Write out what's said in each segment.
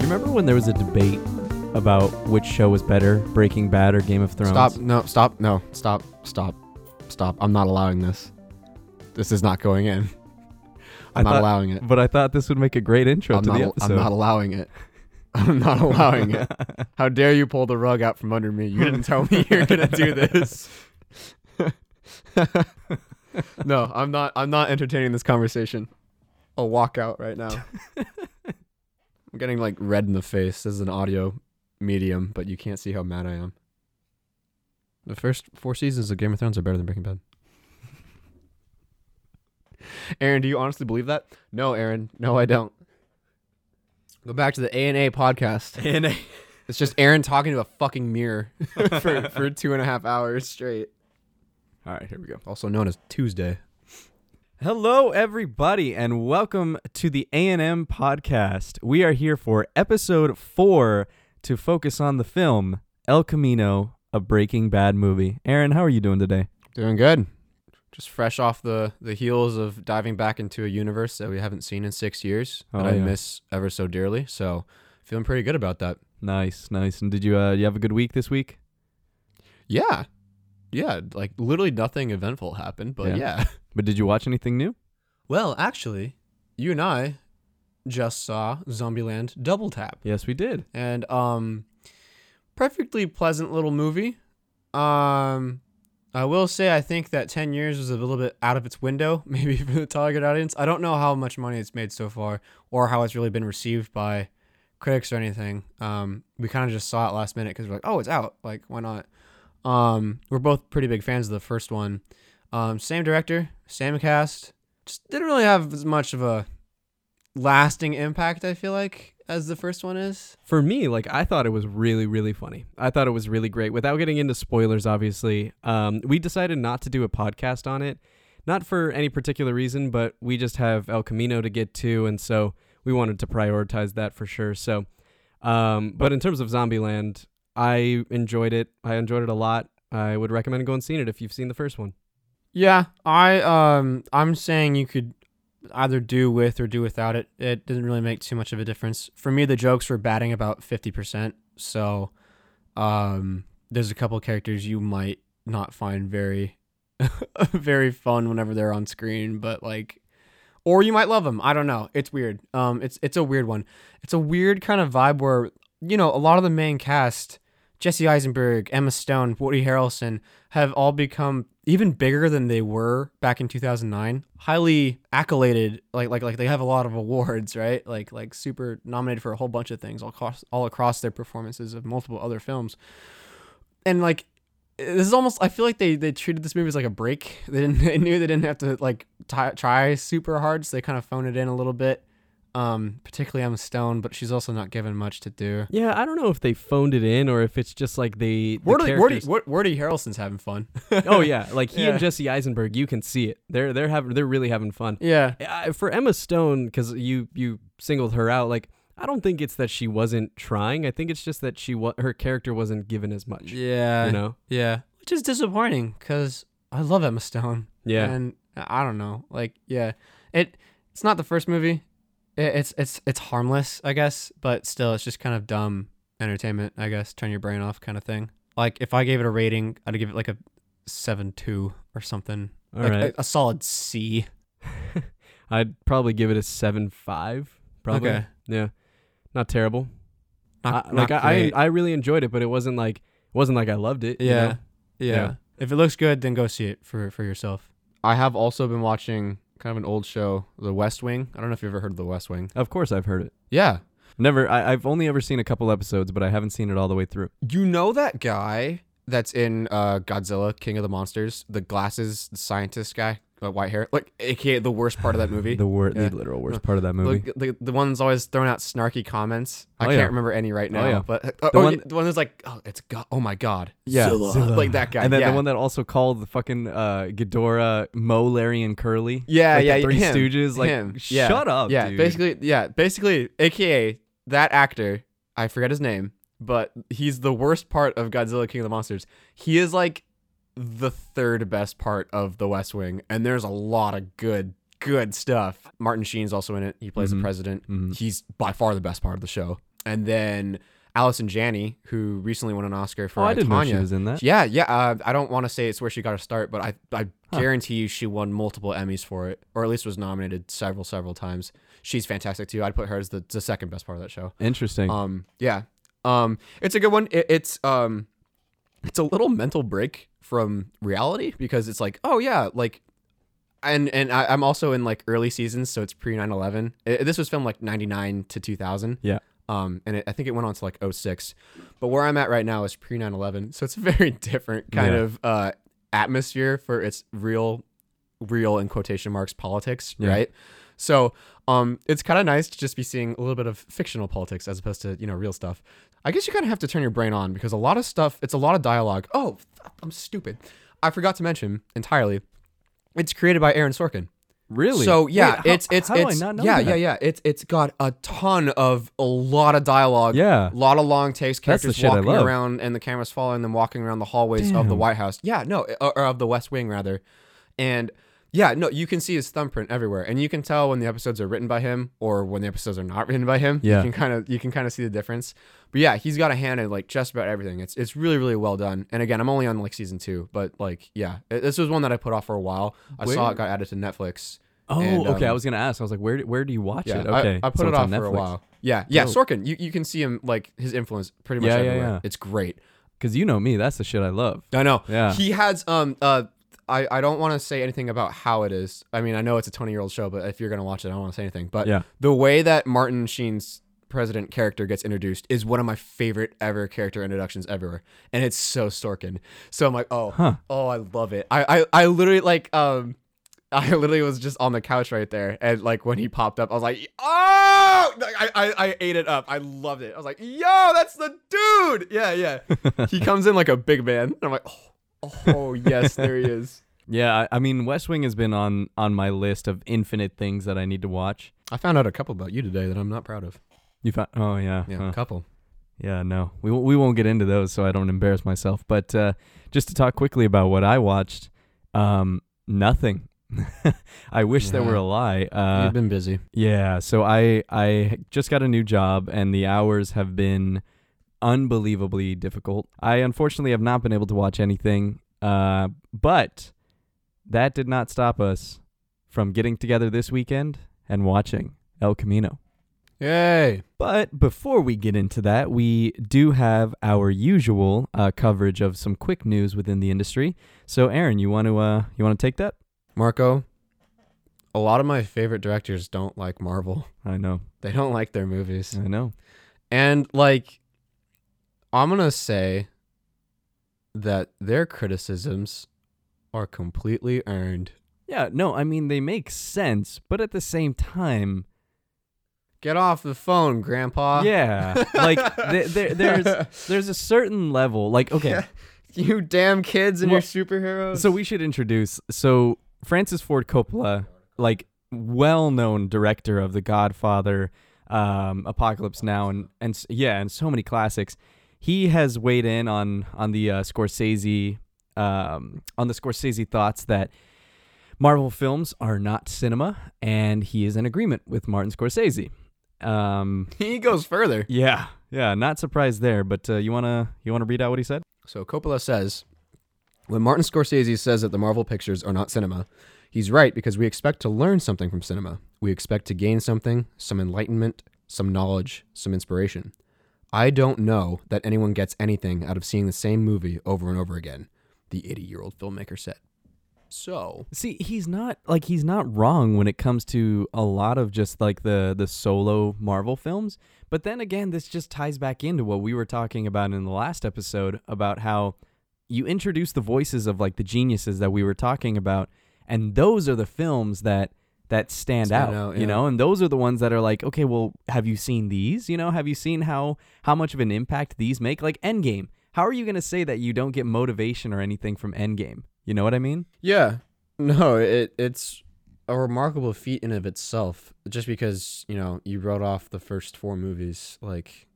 Remember when there was a debate about which show was better, Breaking Bad or Game of Thrones? Stop. I'm not allowing this. This is not going in. I'm not allowing it. But I thought this would make a great intro to the episode. I'm not allowing it. I'm not allowing it. How dare you pull the rug out from under me? You didn't tell me you're going to do this. No, I'm not entertaining this conversation. I'll walk out right now. I'm getting like red in the face. This is an audio medium, but you can't see how mad I am. The first 4 seasons of Game of Thrones are better than Breaking Bad. Aaron, do you honestly believe that? No, Aaron. No, I don't. Go back to the A&A podcast. A&A. It's just Aaron talking to a fucking mirror for 2.5 hours straight. All right, here we go. Also known as Tuesday. Hello, everybody, and welcome to the A&M podcast. We are here for episode 4 to focus on the film El Camino, a Breaking Bad movie. Aaron, how are you doing today? Doing good. Just fresh off the heels of diving back into a universe that we haven't seen in 6 years that I miss ever so dearly. So feeling pretty good about that. Nice. And did you have a good week this week? Yeah, like literally nothing eventful happened, but yeah. But did you watch anything new? Well, actually, you and I just saw Zombieland: Double Tap. Yes, we did. And perfectly pleasant little movie. I will say I think that 10 years was a little bit out of its window, maybe for the target audience. I don't know how much money it's made so far or how it's really been received by critics or anything. We kind of just saw it last minute because we're like, oh, it's out. Like, why not? We're both pretty big fans of the first one. Same director, same cast. Just didn't really have as much of a lasting impact, I feel like, as the first one is. For me, like, I thought it was really, really funny. I thought it was really great. Without getting into spoilers, obviously, we decided not to do a podcast on it. Not for any particular reason, but we just have El Camino to get to, and so we wanted to prioritize that for sure. So, but in terms of Zombieland, I enjoyed it. I enjoyed it a lot. I would recommend going and seeing it if you've seen the first one. Yeah, I'm saying you could either do with or do without it. It doesn't really make too much of a difference. For me, the jokes were batting about 50%, so there's a couple of characters you might not find very very fun whenever they're on screen, but like, or you might love them. I don't know. It's weird. It's a weird one. It's a weird kind of vibe where, you know, a lot of the main cast, Jesse Eisenberg, Emma Stone, Woody Harrelson, have all become even bigger than they were back in 2009. Highly accoladed, like they have a lot of awards, right? Like super nominated for a whole bunch of things all across their performances of multiple other films. And like, this is almost, I feel like they treated this movie as like a break. They knew they didn't have to like try super hard, so they kind of phoned it in a little bit. Particularly Emma Stone, but she's also not given much to do. Yeah, I don't know if they phoned it in or if it's just like Woody Harrelson's having fun. Oh yeah, like he and Jesse Eisenberg, you can see it. They're really having fun. Yeah. For Emma Stone, because you singled her out, like I don't think it's that she wasn't trying. I think it's just that her character wasn't given as much. Yeah. You know. Yeah. Which is disappointing because I love Emma Stone. Yeah. And I don't know, like yeah, it's not the first movie. It's harmless, I guess, but still, it's just kind of dumb entertainment, I guess. Turn your brain off kind of thing. Like, if I gave it a rating, I'd give it like a 7.2 or something. All like right. A solid C. I'd probably give it a 7.5, probably. Okay. Yeah. Not terrible. I really enjoyed it, but it wasn't like I loved it. Yeah. You know? Yeah. If it looks good, then go see it for yourself. I have also been watching kind of an old show, The West Wing. I don't know if you've ever heard of The West Wing. Of course I've heard it. Yeah. Never. I've only ever seen a couple episodes, but I haven't seen it all the way through. You know that guy that's in Godzilla, King of the Monsters, the glasses, the scientist guy, white hair, like aka the worst part of that movie. The literal worst part of that movie. The one that's always throwing out snarky comments. I can't remember any right now. Oh, yeah. But the one that's like, oh, it's God. Oh my God. Yeah. Zilla. Like that guy. And then the one that also called the fucking Ghidorah, Moe, Larry, and Curly. Yeah, like the Three him, Stooges. Like, him. Shut up. Yeah, dude. Basically, aka that actor. I forget his name, but he's the worst part of Godzilla King of the Monsters. He is like the third best part of The West Wing, and there's a lot of good stuff. Martin Sheen's also in it. He plays the president. Mm-hmm. He's by far the best part of the show. And then Allison Janney, who recently won an Oscar for I didn't know she was in that. Yeah. I don't want to say it's where she got her start, but I guarantee you she won multiple Emmys for it, or at least was nominated several times. She's fantastic too. I'd put her as the second best part of that show. Interesting. It's a good one. It's a little mental break from reality, because it's like, oh yeah, like, and I'm also in like early seasons, so it's pre 9/11. This was filmed like 99 to 2000. Yeah. I think it went on to like 06, but where I'm at right now is pre 9/11, so it's a very different kind of atmosphere for its real in quotation marks politics, right? So it's kind of nice to just be seeing a little bit of fictional politics as opposed to, real stuff. I guess you kind of have to turn your brain on, because a lot of stuff, it's a lot of dialogue. Oh, I'm stupid. I forgot to mention entirely. It's created by Aaron Sorkin. Really? So yeah, wait, how do I not know that? Yeah. It's got a lot of dialogue. Yeah. A lot of long takes, characters walking around and the camera's following them walking around the hallways of the White House. Yeah, no, or of the West Wing rather. And yeah, no, you can see his thumbprint everywhere, and you can tell when the episodes are written by him or when the episodes are not written by him. Yeah. You can kind of see the difference. But yeah, he's got a hand in like just about everything. It's really, really well done. And again, I'm only on like season 2, but like, yeah, this was one that I put off for a while. I saw it got added to Netflix. Oh, and, okay. I was going to ask. I was like, where do you watch it? Okay. I put it off for a while. Yeah. Yeah. Dope. Sorkin, you can see him, like his influence pretty much everywhere. Yeah. It's great. Cause you know me, that's the shit I love. I know. Yeah. He has, I don't want to say anything about how it is. I mean, I know it's a 20-year-old show, but if you're going to watch it, I don't want to say anything. But the way that Martin Sheen's president character gets introduced is one of my favorite ever character introductions ever. And it's so Sorkin. So I'm like, I love it. I literally like... I literally was just on the couch right there, and like when he popped up, I was like, "Oh!" I ate it up. I loved it. I was like, "Yo, that's the dude!" Yeah. He comes in like a big man, and I'm like, "Oh yes, there he is." Yeah, I mean, West Wing has been on my list of infinite things that I need to watch. I found out a couple about you today that I'm not proud of. You found? Oh yeah, a couple. Yeah, no, we won't get into those, so I don't embarrass myself. But just to talk quickly about what I watched, nothing. I wish there were a lie. You've been busy. Yeah, so I just got a new job, and the hours have been unbelievably difficult. I unfortunately have not been able to watch anything, but that did not stop us from getting together this weekend and watching El Camino. Yay! But before we get into that, we do have our usual coverage of some quick news within the industry. So, Aaron, you want to take that? Marco, a lot of my favorite directors don't like Marvel. I know. They don't like their movies. I know. And, like, I'm going to say that their criticisms are completely earned. Yeah, no, I mean, they make sense, but at the same time... Get off the phone, Grandpa. Yeah. Like, there's a certain level. Like, okay. Yeah. You damn kids and your superheroes. So we should introduce... So... Francis Ford Coppola, like well-known director of The Godfather, Apocalypse Now, and so many classics. He has weighed in on the Scorsese thoughts that Marvel films are not cinema, and he is in agreement with Martin Scorsese. He goes further. Yeah, not surprised there. But you wanna read out what he said? So Coppola says. When Martin Scorsese says that the Marvel pictures are not cinema, he's right, because we expect to learn something from cinema. We expect to gain something, some enlightenment, some knowledge, some inspiration. I don't know that anyone gets anything out of seeing the same movie over and over again, the 80-year-old filmmaker said. So... See, he's not wrong when it comes to a lot of just like the solo Marvel films. But then again, this just ties back into what we were talking about in the last episode about how... You introduce the voices of like the geniuses that we were talking about, and those are the films that stand out. And those are the ones that are like, okay, well, have you seen these? Have you seen how much of an impact these make? Like Endgame. How are you going to say that you don't get motivation or anything from Endgame? You know what I mean? Yeah. No, it's a remarkable feat in of itself, just because, you wrote off the first 4 movies, like...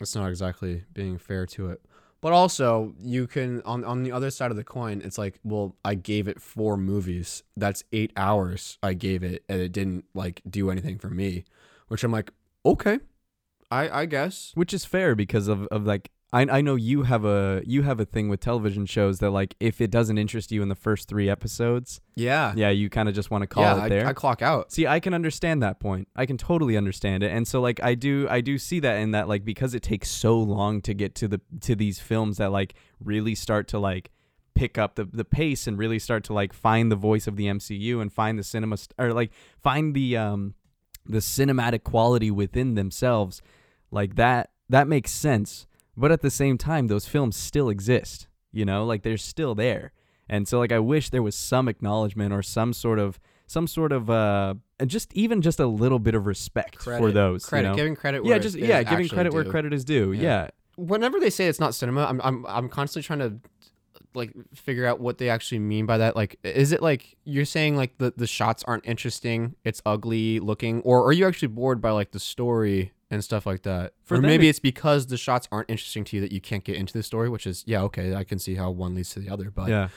That's not exactly being fair to it. But also, you can, on the other side of the coin, it's like, well, I gave it 4 movies. That's 8 hours I gave it, and it didn't, like, do anything for me. Which I'm like, okay, I guess. Which is fair because of like, I know you have a thing with television shows that, like, if it doesn't interest you in the first 3 episodes, yeah, you kind of just want to call it there. I clock out. See, I can understand that point. I can totally understand it, and so like I do see that in that, like, because it takes so long to get to these films that, like, really start to, like, pick up the pace and really start to, like, find the voice of the MCU and find the cinema or, like, find the cinematic quality within themselves, like that makes sense. But at the same time, those films still exist, you know, like, they're still there. And so, like, I wish there was some acknowledgement or some sort of just a little bit of respect for those. Credit, you know? Giving credit where it's due. Yeah, giving credit where credit is due. Yeah. Whenever they say it's not cinema, I'm constantly trying to, like, figure out what they actually mean by that. Like, is it like you're saying, like, the shots aren't interesting, it's ugly looking, or are you actually bored by, like, the story and stuff like that? For or maybe it's because the shots aren't interesting to you that you can't get into the story, which is, yeah, okay, I can see how one leads to the other. But yeah.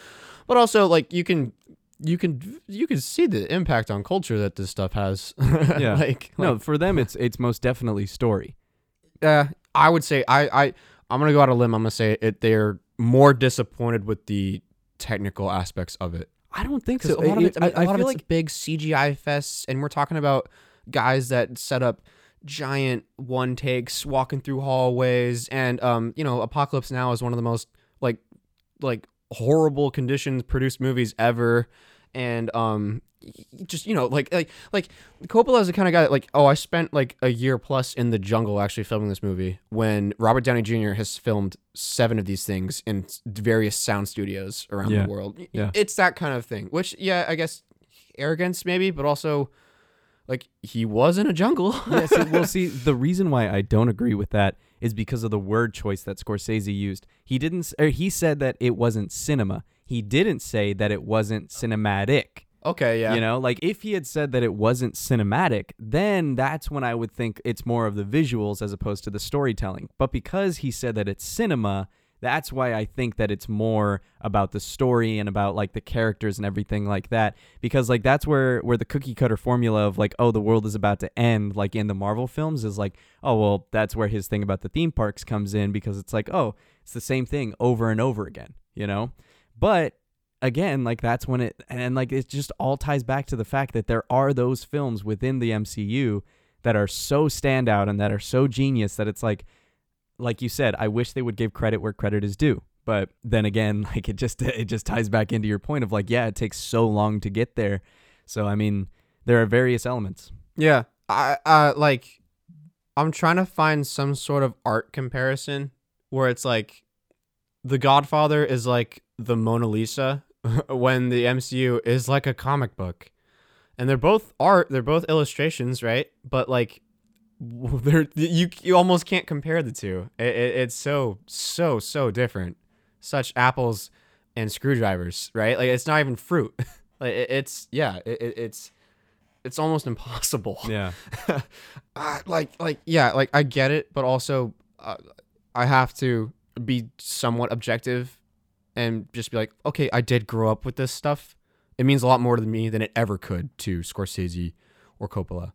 But also, like, you can see the impact on culture that this stuff has. Yeah. No, for them, it's most definitely story. I would say I'm going to go out on a limb. I'm going to say they're more disappointed with the technical aspects of it. I don't think so. A lot of it's big CGI fests, and we're talking about guys that set up giant one takes walking through hallways, and Apocalypse Now is one of the most like horrible conditions produced movies ever, and just, you know, like Coppola is the kind of guy that, like, oh, I spent like a year plus in the jungle actually filming this movie, when Robert Downey Jr. has filmed 7 of these things in various sound studios around the world. It's that kind of thing, which, yeah, I guess arrogance maybe, but also, like, he was in a jungle. See, the reason why I don't agree with that is because of the word choice that Scorsese used. He said that it wasn't cinema. He didn't say that it wasn't cinematic. Okay, yeah. You know, like, if he had said that it wasn't cinematic, then that's when I would think it's more of the visuals as opposed to the storytelling. But because he said that it's cinema, that's why I think that it's more about the story and about, like, the characters and everything like that. Because, like, that's where the cookie cutter formula of, like, oh, the world is about to end, like in the Marvel films, is like, oh, well, that's where his thing about the theme parks comes in, because it's like, oh, it's the same thing over and over again, you know? But again, like, that's when it just all ties back to the fact that there are those films within the MCU that are so standout and that are so genius that it's like, like you said, I wish they would give credit where credit is due. But then again, like, it just ties back into your point of, like, yeah, it takes so long to get there. So, I mean, there are various elements. Yeah. I I'm trying to find some sort of art comparison where it's like The Godfather is like the Mona Lisa when the MCU is like a comic book. And they're both art, they're both illustrations, right? But, like, you almost can't compare the two. It's so different. Such apples and screwdrivers, right? Like, it's not even fruit. Like, it's almost impossible. Yeah. I get it, but also I have to be somewhat objective and just be like, okay, I did grow up with this stuff. It means a lot more to me than it ever could to Scorsese or Coppola.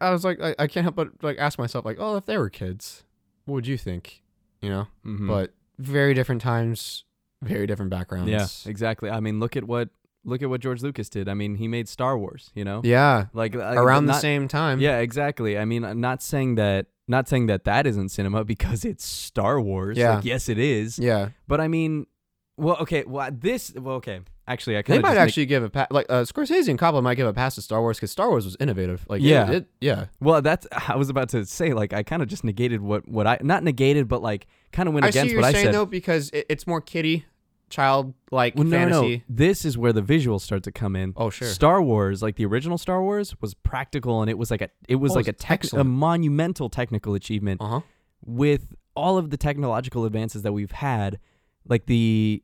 I was like, I can't help but, like, ask myself, like, oh, if they were kids, what would you think? You know? Mm-hmm. But very different times, very different backgrounds. Yeah, exactly. I mean, look at what George Lucas did. I mean, he made Star Wars, you know? Yeah. Like around the same time. Yeah, exactly. I mean, I'm not saying that that isn't cinema, because it's Star Wars. Yeah. Like, yes, it is. Yeah. But I mean, okay. Actually, I could. They might actually give a pass. Like, Scorsese and Coppola might give a pass to Star Wars, because Star Wars was innovative. Like, yeah, yeah. Well, I was about to say, like, I kind of just negated what I not negated, but, like, kind of went against what I said. I see what you're saying, though, because it's more kiddie, childlike fantasy. No. This is where the visuals start to come in. Oh, sure. Star Wars, like the original Star Wars, was practical, and it was a monumental technical achievement. Uh-huh. With all of the technological advances that we've had, like the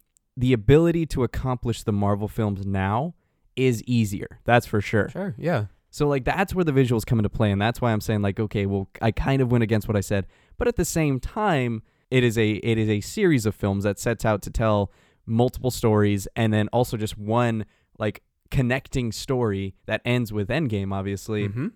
ability to accomplish the Marvel films now is easier. That's for sure. Sure, yeah. So, like, that's where the visuals come into play, and that's why I'm saying, like, okay, well, I kind of went against what I said. But at the same time, it is a series of films that sets out to tell multiple stories, and then also just one, like, connecting story that ends with Endgame, obviously. Mm-hmm.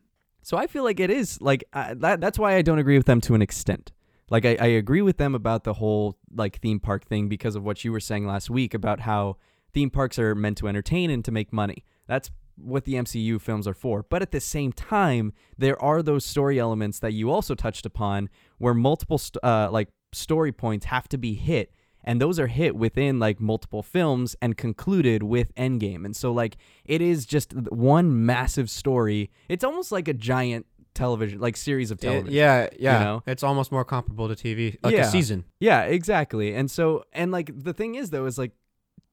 So I feel like it is, like, that's why I don't agree with them to an extent. Like, I agree with them about the whole, like, theme park thing because of what you were saying last week about how theme parks are meant to entertain and to make money. That's what the MCU films are for. But at the same time, there are those story elements that you also touched upon where multiple story points have to be hit. And those are hit within like multiple films and concluded with Endgame. And so like it is just one massive story. It's almost like a giant television, like series of television. Yeah. You know? It's almost more comparable to TV, like a season. Yeah, exactly. And so, and like the thing is though, is like,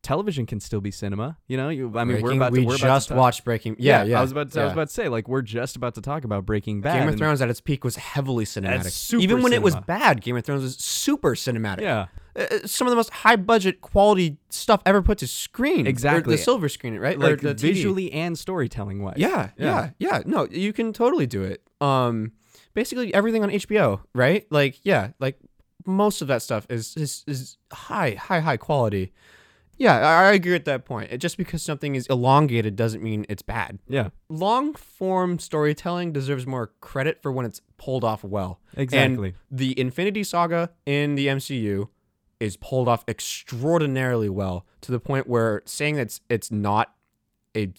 television can still be cinema, you know. We're about to watch Breaking. Yeah. I was about to say, like, we're just about to talk about Breaking Bad. Game of Thrones at its peak was heavily cinematic. Even when it was bad, Game of Thrones was super cinematic. Yeah, some of the most high-budget quality stuff ever put to screen. Exactly, or the silver screen, right? Like or the visually and storytelling wise. Yeah. No, you can totally do it. Basically everything on HBO, right? Like, yeah, like most of that stuff is high quality. Yeah, I agree at that point. Just because something is elongated doesn't mean it's bad. Yeah. Long-form storytelling deserves more credit for when it's pulled off well. Exactly. And the Infinity Saga in the MCU is pulled off extraordinarily well to the point where saying that it's not a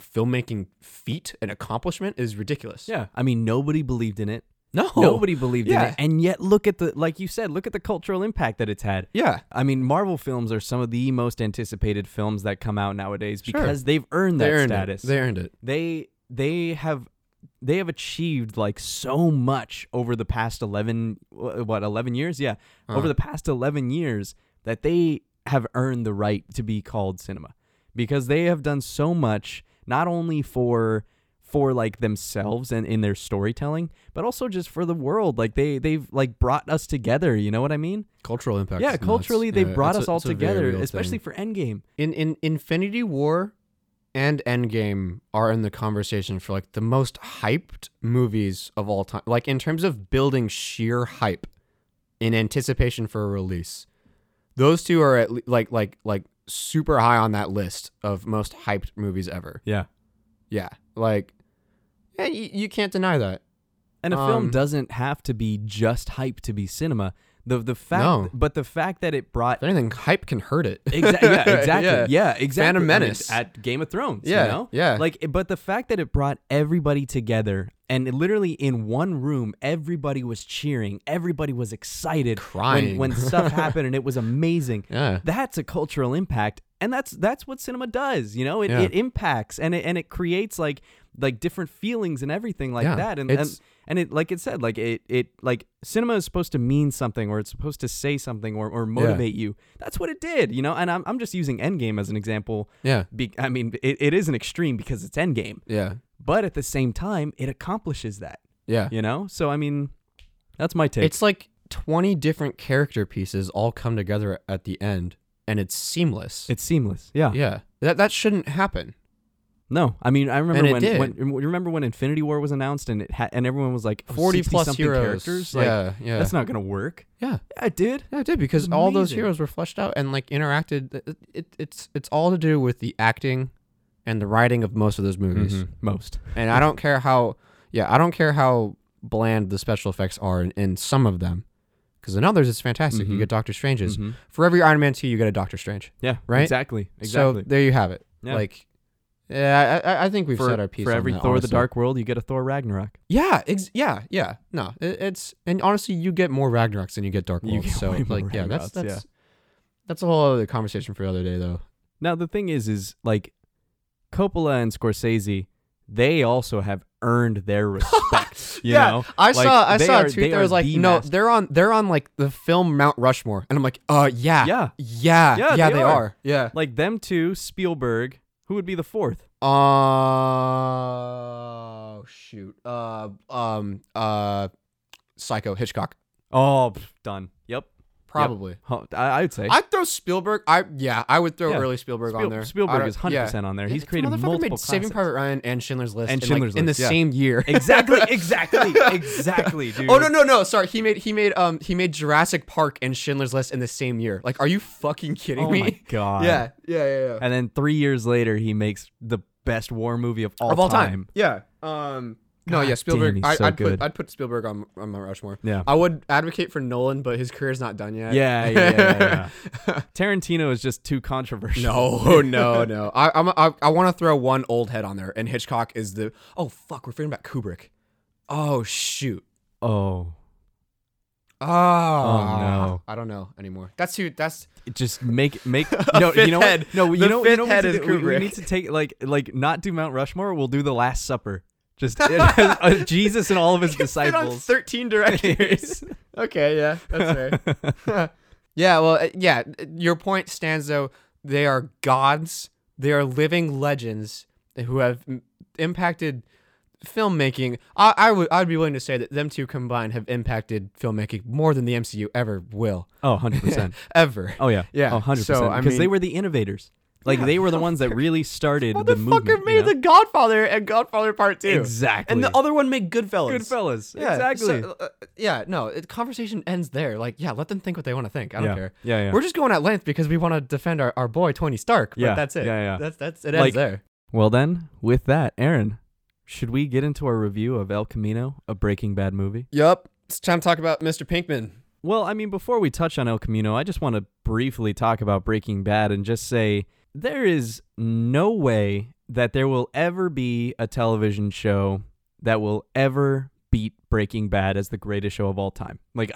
filmmaking feat, an accomplishment, is ridiculous. Yeah. I mean, nobody believed in it. No. Nobody believed in it. And yet look at the, like you said, look at the cultural impact that it's had. Yeah. I mean, Marvel films are some of the most anticipated films that come out nowadays because they've earned that status. They earned it. They have achieved like so much over the past 11 years? Yeah. Uh-huh. Over the past 11 years that they have earned the right to be called cinema because they have done so much, not only for like themselves and in their storytelling, but also just for the world. Like they've like brought us together. You know what I mean? Cultural impact. Yeah. Culturally, they brought us all together, especially for Endgame. In Infinity War and Endgame are in the conversation for like the most hyped movies of all time. Like in terms of building sheer hype in anticipation for a release, those two are at like super high on that list of most hyped movies ever. Yeah. Yeah. Like, yeah, you can't deny that. And a film doesn't have to be just hype to be cinema. But the fact that it brought... If anything, hype can hurt it. Exactly. Yeah, exactly. Phantom Menace. At Game of Thrones, you know? Yeah. Like, but the fact that it brought everybody together, and literally in one room, everybody was cheering, everybody was excited. Crying. When stuff happened, and it was amazing. Yeah. That's a cultural impact. And that's what cinema does, you know? It impacts, and it creates, like different feelings and everything like that. And it, like it said, like it like cinema is supposed to mean something, or it's supposed to say something, or motivate you. That's what it did, you know. And I'm just using Endgame as an example. Yeah. I mean, it is an extreme because it's Endgame. Yeah. But at the same time, it accomplishes that. Yeah. You know. So I mean, that's my take. It's like 20 different character pieces all come together at the end, and it's seamless. It's seamless. Yeah. Yeah. That shouldn't happen. No, I mean, I remember when Infinity War was announced, and it and everyone was like 40 plus something heroes. Characters. Like, yeah. That's not gonna work. Yeah, it did. Yeah, it did because all those heroes were fleshed out and like interacted. It's all to do with the acting and the writing of most of those movies. Mm-hmm. And I don't care how bland the special effects are in some of them, because in others it's fantastic. Mm-hmm. You get Doctor Strange's. Mm-hmm. For every Iron Man 2, you get a Doctor Strange. Yeah, right. Exactly. So there you have it. Yeah. Like. Yeah, I think we've said our piece. For every Thor: The Dark World, you get a Thor Ragnarok. Yeah, yeah. No, it's and honestly, you get more Ragnaroks than you get Dark Worlds. So like, yeah, that's a whole other conversation for the other day, though. Now the thing is like Coppola and Scorsese, they also have earned their respect. You know? I saw a tweet that was like, no, they're on like the film Mount Rushmore, and I'm like, they are. Yeah, like them two, Spielberg. Who would be the fourth? Oh, shoot. Psycho, Hitchcock. Oh, done. Yep. Probably. Yep. I'd say. I'd throw Spielberg. I would throw early Spielberg on there. Spielberg is 100% on there. He's created multiple classics. Saving Private Ryan and Schindler's List in the same year. Exactly, dude. Oh no. Sorry. He made Jurassic Park and Schindler's List in the same year. Like, are you fucking kidding me? Oh my god. Yeah. And then 3 years later he makes the best war movie of all time. Yeah. Spielberg. Damn, I'd put Spielberg on my Rushmore. Yeah, I would advocate for Nolan, but his career's not done yet. Yeah. Tarantino is just too controversial. No. I want to throw one old head on there, and Hitchcock is the. Oh fuck, we're forgetting about Kubrick. Oh shoot. Oh no. I don't know anymore. That's just make no, you know what? No, you know what we need to take like not do Mount Rushmore. We'll do The Last Supper. Just Jesus and all of his disciples. On 13 directors. Okay, yeah, that's fair. Your point stands, though. They are gods. They are living legends who have impacted filmmaking. I'd be willing to say that them two combined have impacted filmmaking more than the MCU ever will. Oh, 100%. Ever. Oh, yeah. Yeah. Oh, 100%. So, because they were the innovators. Like, they were the ones that really started the movement. Motherfucker made The Godfather and Godfather Part 2. Exactly. And the other one made Goodfellas. Yeah, exactly. So, conversation ends there. Like, yeah, let them think what they want to think. I don't care. Yeah. We're just going at length because we want to defend our boy, Tony Stark. But that's it. Yeah. That's it ends there. Well, then, with that, Aaron, should we get into our review of El Camino, a Breaking Bad movie? Yep. It's time to talk about Mr. Pinkman. Well, I mean, before we touch on El Camino, I just want to briefly talk about Breaking Bad and just say... There is no way that there will ever be a television show that will ever beat Breaking Bad as the greatest show of all time. Like,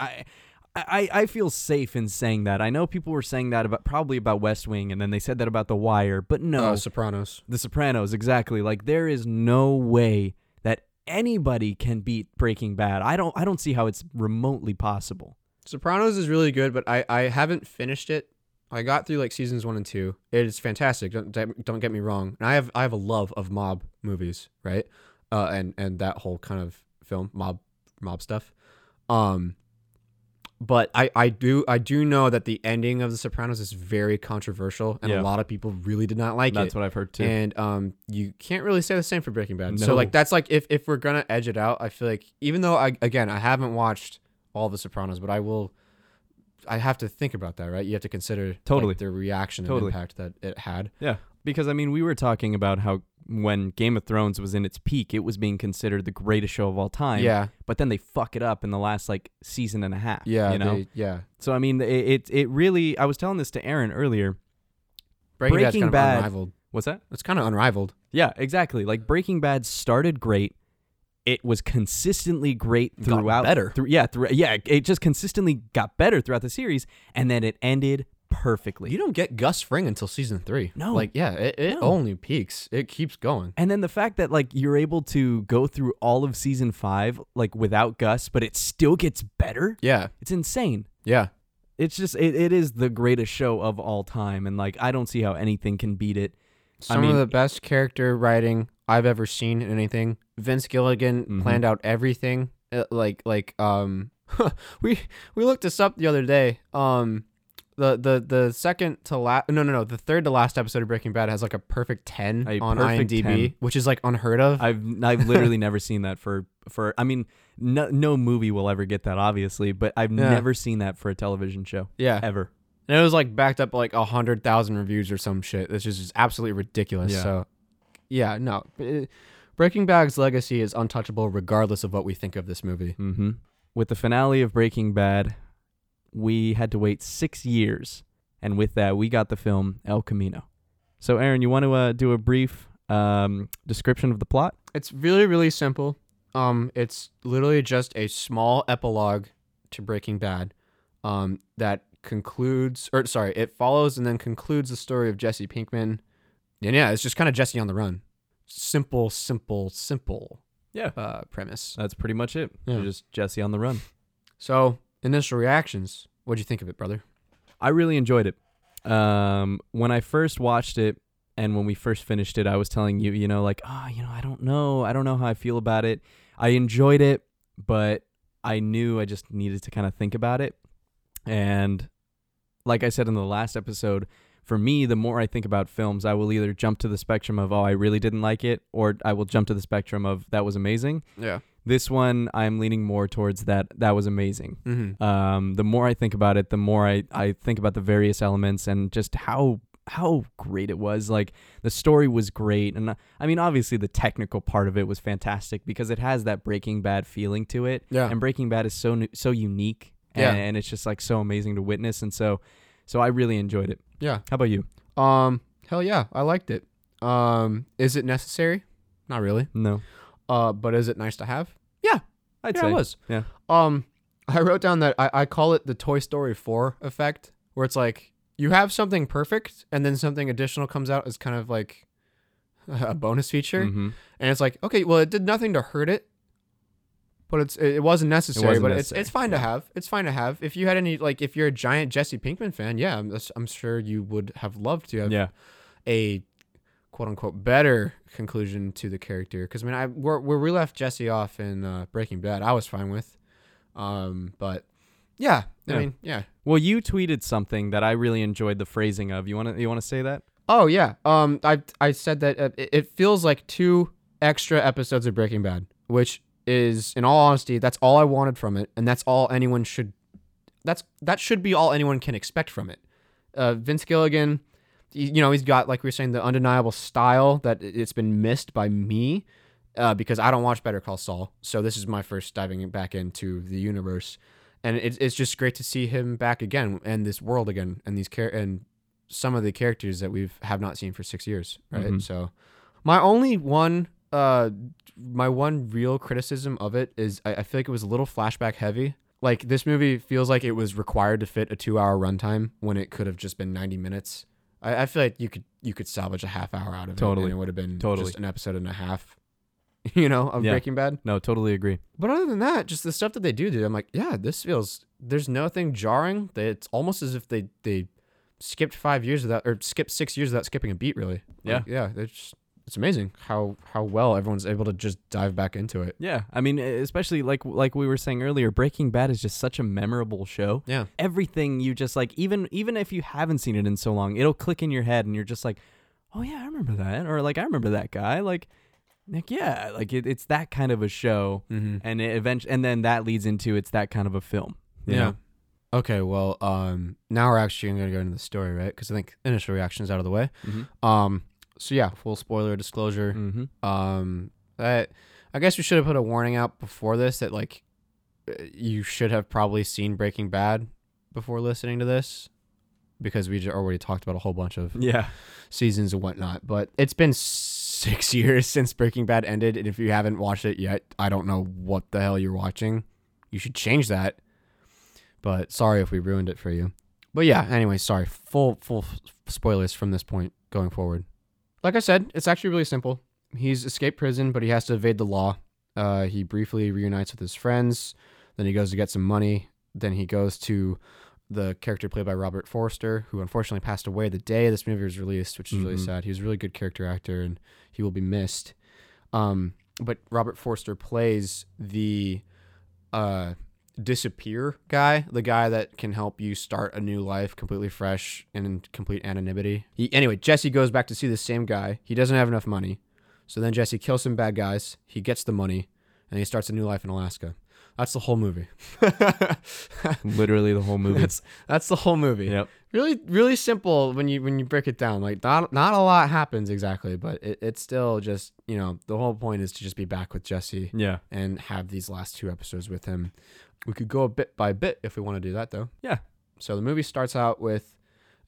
I feel safe in saying that. I know people were saying that about West Wing, and then they said that about The Wire, but no. Sopranos. The Sopranos, exactly. Like, there is no way that anybody can beat Breaking Bad. I don't see how it's remotely possible. Sopranos is really good, but I haven't finished it. I got through like seasons 1 and 2. It is fantastic. Don't get me wrong. And I have a love of mob movies, right? And that whole kind of film mob stuff. But I do know that the ending of The Sopranos is very controversial, and a lot of people really did not like it. That's what I've heard too. And you can't really say the same for Breaking Bad. No. So like that's like if we're gonna edge it out, I feel like even though I haven't watched all The Sopranos, but I have to think about that, right? You have to consider their reaction and impact that it had. Yeah, because, I mean, we were talking about how when Game of Thrones was in its peak, it was being considered the greatest show of all time. Yeah. But then they fuck it up in the last, like, season and a half. Yeah, you know? So, I mean, it really... I was telling this to Aaron earlier. Breaking Bad's kind of unrivaled. What's that? It's kind of unrivaled. Yeah, exactly. Like, Breaking Bad started great. It was consistently great throughout. Got better. It just consistently got better throughout the series, and then it ended perfectly. You don't get Gus Fring until season 3. No. Like, yeah, it only peaks. It keeps going. And then the fact that, like, you're able to go through all of season 5, like, without Gus, but it still gets better. Yeah. It's insane. Yeah. It's just, it is the greatest show of all time, and, like, I don't see how anything can beat it. Some of the best character writing I've ever seen in anything. Vince Gilligan planned out everything. We looked this up the other day. The third to last episode of Breaking Bad has like a perfect 10 on IMDb, which is like unheard of. I've literally never seen that for. I mean, no movie will ever get that, obviously, but I've never seen that for a television show. Yeah, ever. And it was like backed up like 100,000 reviews or some shit. This is just absolutely ridiculous. Yeah. So, yeah, no. Breaking Bad's legacy is untouchable regardless of what we think of this movie. Mm-hmm. With the finale of Breaking Bad, we had to wait 6 years. And with that, we got the film El Camino. So, Aaron, you want to do a brief description of the plot? It's really, really simple. It's literally just a small epilogue to Breaking Bad it follows and then concludes the story of Jesse Pinkman. And yeah, it's just kind of Jesse on the run. Simple premise. That's pretty much it. Yeah. Just Jesse on the run. So, initial reactions. What'd you think of it, brother? I really enjoyed it. When I first watched it and when we first finished it, I was telling you, you know, like, I don't know how I feel about it. I enjoyed it, but I knew I just needed to kind of think about it. And like I said in the last episode, for me, the more I think about films, I will either jump to the spectrum of, oh, I really didn't like it, or I will jump to the spectrum of that was amazing. Yeah. This one, I'm leaning more towards that was amazing. Mm-hmm. The more I think about it, the more I think about the various elements and just how great it was. Like, the story was great. And I mean, obviously the technical part of it was fantastic because it has that Breaking Bad feeling to it. Yeah. And Breaking Bad is so unique. Yeah. And it's just like so amazing to witness. And so I really enjoyed it. Yeah. How about you? Hell yeah. I liked it. Is it necessary? Not really. No. But is it nice to have? Yeah. I'd say. It was. Yeah. I wrote down that I call it the Toy Story 4 effect, where it's like, you have something perfect, and then something additional comes out as kind of like a bonus feature. Mm-hmm. And it's like, okay, well, it did nothing to hurt it, but it wasn't necessary. It's fine to have. It's fine to have. If you had any, like, if you're a giant Jesse Pinkman fan, yeah, I'm sure you would have loved to have a quote unquote better conclusion to the character. Because I mean, where we left Jesse off in Breaking Bad, I was fine with, but. Yeah, I mean, yeah. Well, you tweeted something that I really enjoyed the phrasing of. You want to say that? Oh, yeah. I said that it feels like 2 extra episodes of Breaking Bad, which is, in all honesty, that's all I wanted from it, and that's all anyone should... That should be all anyone can expect from it. Vince Gilligan, you know, he's got, like we were saying, the undeniable style that it's been missed by me, because I don't watch Better Call Saul, so this is my first diving back into the universe. And it's just great to see him back again, and this world again, and these and some of the characters that we have not seen for 6 years, right? Mm-hmm. So, my one real criticism of it is I feel like it was a little flashback heavy. Like, this movie feels like it was required to fit a 2-hour runtime when it could have just been 90 minutes. I feel like you could salvage a half hour out of it, and it would have been just an episode and a half. You know, of Breaking Bad. No, totally agree. But other than that, just the stuff that they do, I'm like, yeah, this feels, there's nothing jarring. It's almost as if they skipped 5 years skipped 6 years without skipping a beat, really. Yeah. Like, yeah, it's amazing how well everyone's able to just dive back into it. Yeah, I mean, especially like we were saying earlier, Breaking Bad is just such a memorable show. Yeah. Everything you just like, even if you haven't seen it in so long, it'll click in your head and you're just like, oh yeah, I remember that. Or like, I remember that guy. Like, yeah, like it's that kind of a show, mm-hmm. and then that leads into it's that kind of a film. You know? Okay, well, now we're actually going to go into the story, right? Because I think initial reaction's out of the way. Mm-hmm. So yeah, full spoiler disclosure. Mm-hmm. I guess we should have put a warning out before this that like you should have probably seen Breaking Bad before listening to this, because we just already talked about a whole bunch of seasons and whatnot. But it's been 6 years since Breaking Bad ended, and if you haven't watched it yet, I don't know what the hell you're watching. You should change that. But sorry if we ruined it for you. But yeah, anyway, sorry. Full spoilers from this point going forward. Like I said, it's actually really simple. He's escaped prison, but he has to evade the law. He briefly reunites with his friends. Then he goes to get some money. Then he goes to the character played by Robert Forster, who unfortunately passed away the day this movie was released, which is really sad. He was a really good character actor, and he will be missed. But Robert Forster plays the disappear guy, the guy that can help you start a new life completely fresh and in complete anonymity. Anyway, Jesse goes back to see the same guy. He doesn't have enough money. So then Jesse kills some bad guys. He gets the money, and he starts a new life in Alaska. That's the whole movie. Literally the whole movie. That's the whole movie. Yep. Really, really simple when you break it down. Like not a lot happens exactly, but it's still just, you know, the whole point is to just be back with Jesse. Yeah. And have these last 2 episodes with him. We could go a bit by bit if we want to do that though. Yeah. So the movie starts out with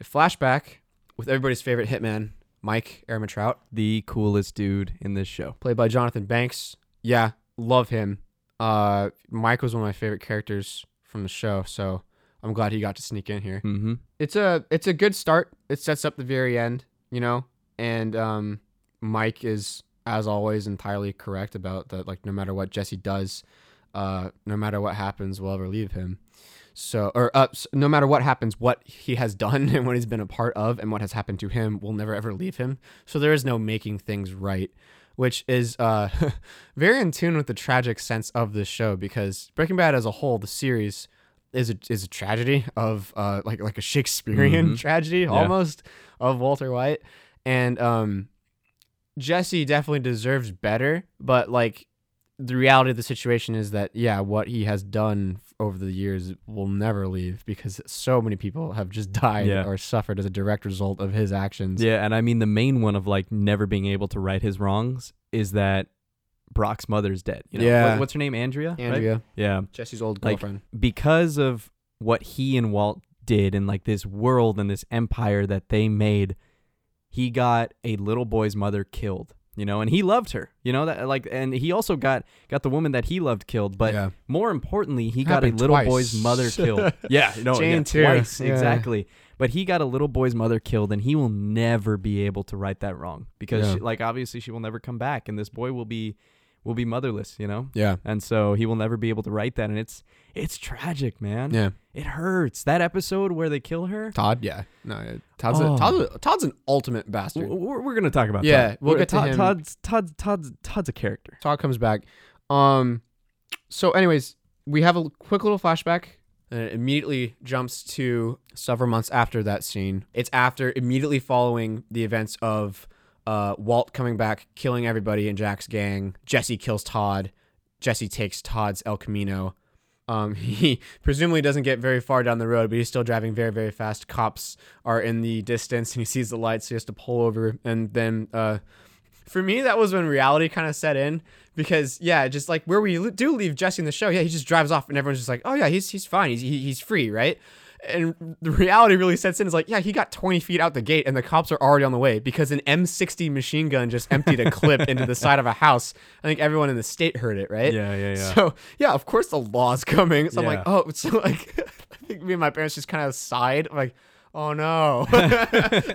a flashback with everybody's favorite hitman, Mike Ehrmantraut, the coolest dude in this show, played by Jonathan Banks. Yeah, love him. Mike was one of my favorite characters from the show, so I'm glad he got to sneak in here. Mm-hmm. It's a good start. It sets up the very end, you know, and Mike is, as always, entirely correct about that. Like, no matter what Jesse does, no matter what happens, we'll ever leave him. So no matter what happens, what he has done and what he's been a part of and what has happened to him, we'll never ever leave him. So there is no making things right, which is very in tune with the tragic sense of this show, because Breaking Bad as a whole, the series, is a tragedy of like a Shakespearean tragedy almost of Walter White, and Jesse definitely deserves better, but like the reality of the situation is that what he has done over the years will never leave, because so many people have just died or suffered as a direct result of his actions. Yeah, and I mean the main one of like never being able to right his wrongs is that Brock's mother's dead. You know? Yeah. What's her name? Andrea. Right? Yeah. Jesse's old girlfriend. Like, because of what he and Walt did and like this world and this empire that they made, he got a little boy's mother killed, you know, and he loved her, you know, that like, and he also got the woman that he loved killed, but more importantly, he got a little boy's mother killed. Jane too. Twice. Yeah. Exactly. But he got a little boy's mother killed, and he will never be able to right that wrong, because she, like, obviously she will never come back, and this boy will be motherless, you know? Yeah. And so he will never be able to write that, and it's tragic, man. Yeah. It hurts. That episode where they kill her? Todd, yeah. No, Todd's an ultimate bastard. We're going to talk about Todd. We'll get to him. Todd's a character. Todd comes back. So anyways, we have a quick little flashback, and it immediately jumps to several months after that scene. It's after, immediately following the events of Walt coming back, killing everybody in Jack's gang. Jesse kills Todd. Jesse takes Todd's El Camino. He presumably doesn't get very far down the road, but he's still driving very, very fast. Cops are in the distance, and he sees the lights, so he has to pull over. And then for me, that was when reality kind of set in, because, just like where we do leave Jesse in the show, he just drives off, and everyone's just like, oh, yeah, he's fine. He's free, right? And the reality really sets in. Is like, he got 20 feet out the gate, and the cops are already on the way because an M60 machine gun just emptied a clip into the side of a house. I think everyone in the state heard it, right? Yeah. So, of course the law's coming. So I'm like, I think me and my parents just kind of sighed. I'm like, oh, no.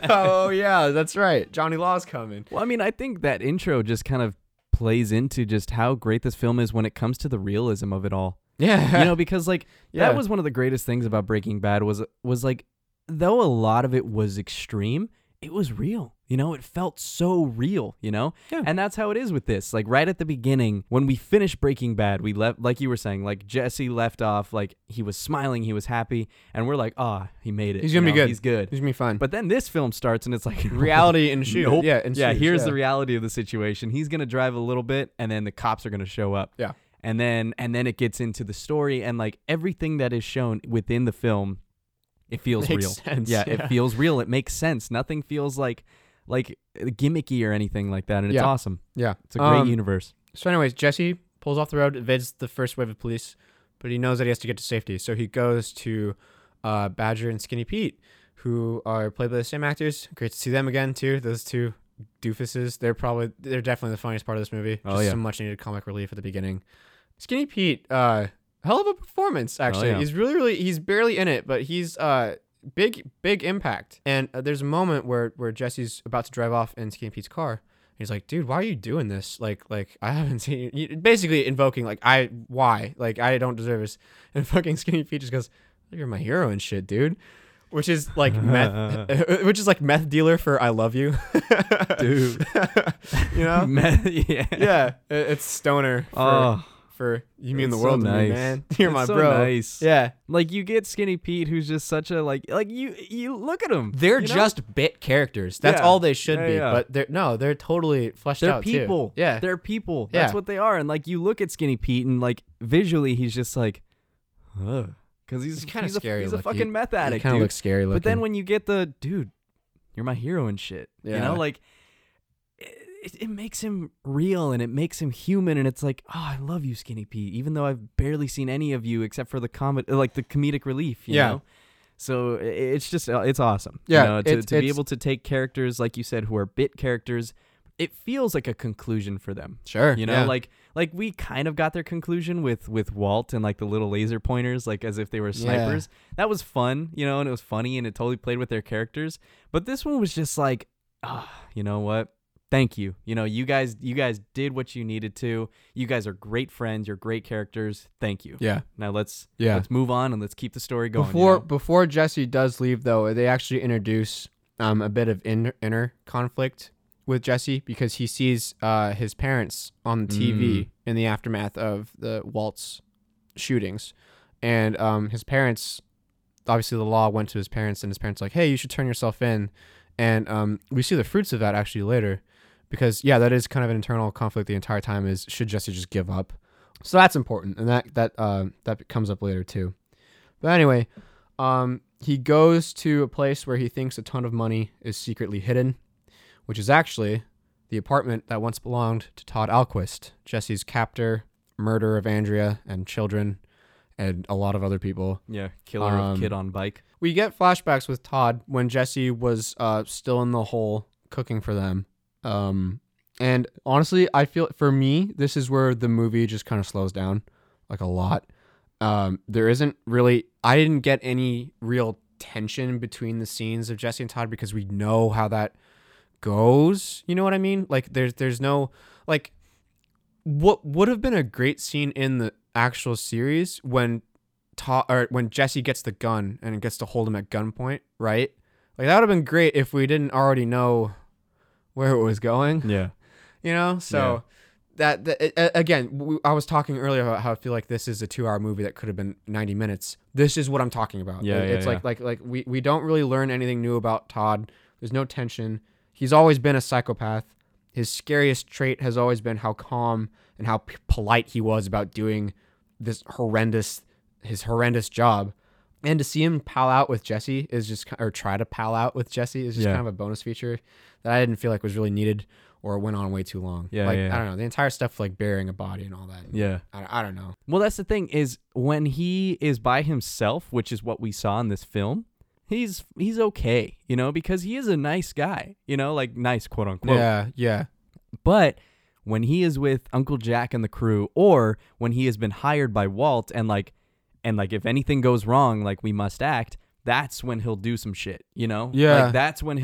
Oh, yeah, that's right. Johnny Law's coming. Well, I mean, I think that intro just kind of plays into just how great this film is when it comes to the realism of it all. Yeah. You know, because like that was one of the greatest things about Breaking Bad was like, though a lot of it was extreme, it was real. You know, it felt so real, you know? Yeah. And that's how it is with this. Like right at the beginning, when we finished Breaking Bad, we left, like you were saying, like Jesse left off, like he was smiling, he was happy, and we're like, he made it. He's going to be good. He's good. He's going to be fine. But then this film starts and it's like reality and shoot. Nope. Here's the reality of the situation. He's going to drive a little bit and then the cops are going to show up. Yeah. And then it gets into the story, and like everything that is shown within the film, it feels real. Sense, it feels real. It makes sense. Nothing feels like gimmicky or anything like that. And it's awesome. Yeah. It's a great universe. So anyways, Jesse pulls off the road, evades the first wave of police, but he knows that he has to get to safety. So he goes to Badger and Skinny Pete, who are played by the same actors. Great to see them again too. Those two doofuses. They're definitely the funniest part of this movie. Just some much needed comic relief at the beginning. Skinny Pete, hell of a performance, actually. Oh, yeah. He's really, he's barely in it, but he's big impact. And there's a moment where Jesse's about to drive off in Skinny Pete's car. He's like, dude, why are you doing this? Like I haven't seen you. Basically invoking, I don't deserve this. And fucking Skinny Pete just goes, you're my hero and shit, dude. Which is like meth dealer for I love you. Dude. You know? Meth, yeah. Yeah. It's stoner for... Oh. You mean the world to me, man. You're my bro. Nice. Yeah. Like you get Skinny Pete, who's just such a you look at him. They're just bit characters. That's all they should be. Yeah. But they're totally fleshed out too. They're people. Yeah. They're people. That's what they are. And like you look at Skinny Pete and like visually he's just like, ugh. Because he's kind of scary. He's a fucking meth addict. He kind of looks scary looking. But then when you get the dude, you're my hero and shit. Yeah. You know, like. It makes him real and it makes him human, and it's like, I love you, Skinny Pete, even though I've barely seen any of you except for the comedic relief, you know? So it's just, it's awesome. Yeah. You know, to be able to take characters, like you said, who are bit characters, it feels like a conclusion for them. Sure. You know, like we kind of got their conclusion with Walt and like the little laser pointers, like as if they were snipers. Yeah. That was fun, you know, and it was funny and it totally played with their characters. But this one was just like, you know what? Thank you. You know, you guys did what you needed to. You guys are great friends. You're great characters. Thank you. Yeah. Now let's move on and let's keep the story going. Before Jesse does leave, though, they actually introduce a bit of inner conflict with Jesse, because he sees his parents on TV in the aftermath of the Walt's shootings. And his parents, obviously the law went to his parents, and his parents were like, hey, you should turn yourself in. And we see the fruits of that actually later, because, yeah, that is kind of an internal conflict the entire time, is should Jesse just give up? So that's important, and that comes up later too. But anyway, he goes to a place where he thinks a ton of money is secretly hidden, which is actually the apartment that once belonged to Todd Alquist, Jesse's captor, murderer of Andrea and children, and a lot of other people. Yeah, killer of kid on bike. We get flashbacks with Todd when Jesse was still in the hole cooking for them. And honestly, I feel, for me, this is where the movie just kind of slows down, like, a lot. There isn't really, I didn't get any real tension between the scenes of Jesse and Todd, because we know how that goes. You know what I mean? Like, there's no, like, what would have been a great scene in the actual series when Jesse gets the gun and gets to hold him at gunpoint, right? Like, that would have been great if we didn't already know where it was going. Yeah. You know, so yeah. I was talking earlier about how I feel like this is a 2-hour movie that could have been 90 minutes. This is what I'm talking about. Yeah, we don't really learn anything new about Todd. There's no tension. He's always been a psychopath. His scariest trait has always been how calm and how polite he was about doing this horrendous job. And to see him try to pal out with Jesse is just kind of a bonus feature that I didn't feel like was really needed, or went on way too long. Yeah, I don't know. The entire stuff, like burying a body and all that. Yeah. I don't know. Well, that's the thing, is when he is by himself, which is what we saw in this film, he's okay, you know, because he is a nice guy, you know, like, nice, quote unquote. Yeah, yeah. But when he is with Uncle Jack and the crew, or when he has been hired by Walt and if anything goes wrong, like, we must act, that's when he'll do some shit, you know? Yeah. Like, that's when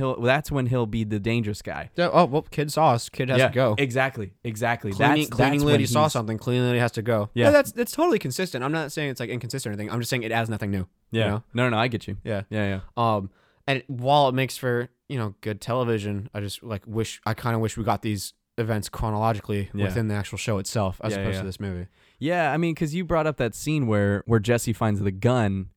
he'll be the dangerous guy. Yeah, oh, well, kid saw us. Kid has to go. Exactly. Exactly. Cleaning lady saw something. Cleaning lady has to go. Yeah. That's totally consistent. I'm not saying it's, like, inconsistent or anything. I'm just saying it adds nothing new. Yeah. You know? No, I get you. Yeah. Yeah, yeah. And while it makes for, you know, good television, I just, like, wish we got these events chronologically within the actual show itself, as opposed to this movie. Yeah, I mean, because you brought up that scene where Jesse finds the gun,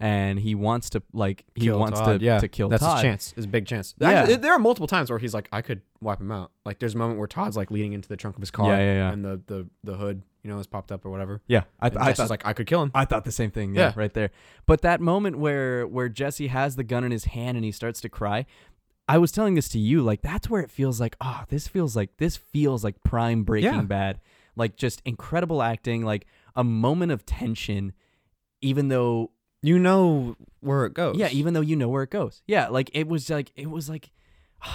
and he wants to, like, to kill Todd. That's his chance. It's a big chance. Yeah. Actually, there are multiple times where he's like, I could wipe him out. Like, there's a moment where Todd's, like, leaning into the trunk of his car, and the hood, you know, has popped up or whatever. Yeah, I thought, like, I could kill him. I thought the same thing. Yeah, right there. But that moment where Jesse has the gun in his hand and he starts to cry, I was telling this to you, like, that's where it feels like, oh, this feels like prime Breaking Bad. Like, just incredible acting, like, a moment of tension, even though you know where it goes. Yeah, even though you know where it goes. Yeah, like, I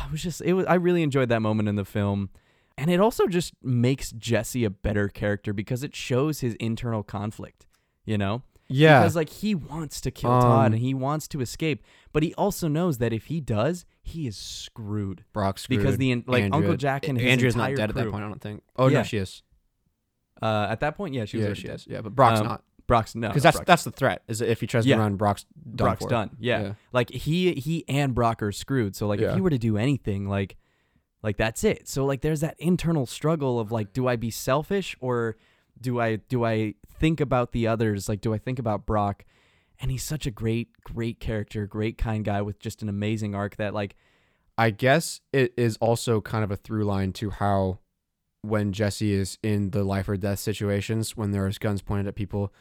really enjoyed that moment in the film. And it also just makes Jesse a better character, because it shows his internal conflict, you know? Yeah. Because, like, he wants to kill Todd, and he wants to escape, but he also knows that if he does, he is screwed. Brock's screwed. Because Andrea, Uncle Jack and his Andrea's entire not dead crew. At that point, I don't think. Oh, yeah. No, she is. At that point, yeah, she was. Yeah, she is. Yeah, but Brock's not. Brock's no. Because that's the threat, is that if he tries to run, Brock's done. Yeah. Like, he and Brock are screwed. So, like, if he were to do anything, like that's it. So, like, there's that internal struggle of, like, do I be selfish, or do I think about the others? Like, do I think about Brock? And he's such a great character, great kind guy with just an amazing arc that, like, I guess it is also kind of a through line to how, when Jesse is in the life or death situations, when there's guns pointed at people,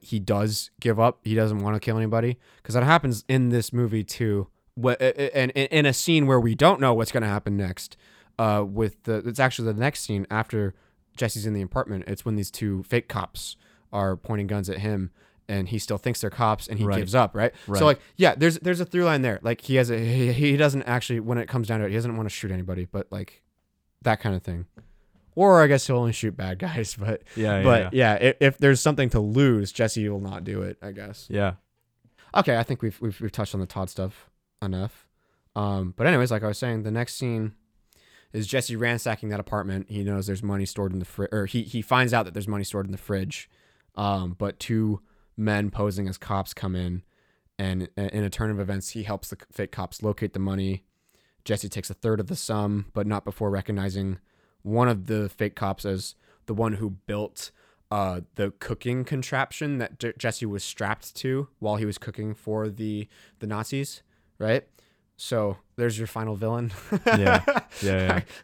he does give up. He doesn't want to kill anybody, because that happens in this movie too. And in a scene where we don't know what's going to happen next, it's actually the next scene after Jesse's in the apartment. It's when these two fake cops are pointing guns at him, and he still thinks they're cops, and he gives up. Right. So, like, yeah, there's a through line there. Like, he doesn't actually, when it comes down to it, he doesn't want to shoot anybody, but, like, that kind of thing. Or I guess he'll only shoot bad guys, if there's something to lose, Jesse will not do it, I guess. Yeah. Okay, I think we've touched on the Todd stuff enough. But anyways, like I was saying, the next scene is Jesse ransacking that apartment. He knows there's money stored in the fridge, or he finds out that there's money stored in the fridge. But two men posing as cops come in, and in a turn of events, he helps the fake cops locate the money. Jesse takes a third of the sum, but not before recognizing one of the fake cops as the one who built the cooking contraption that Jesse was strapped to while he was cooking for the Nazis, right? So there's your final villain. Yeah.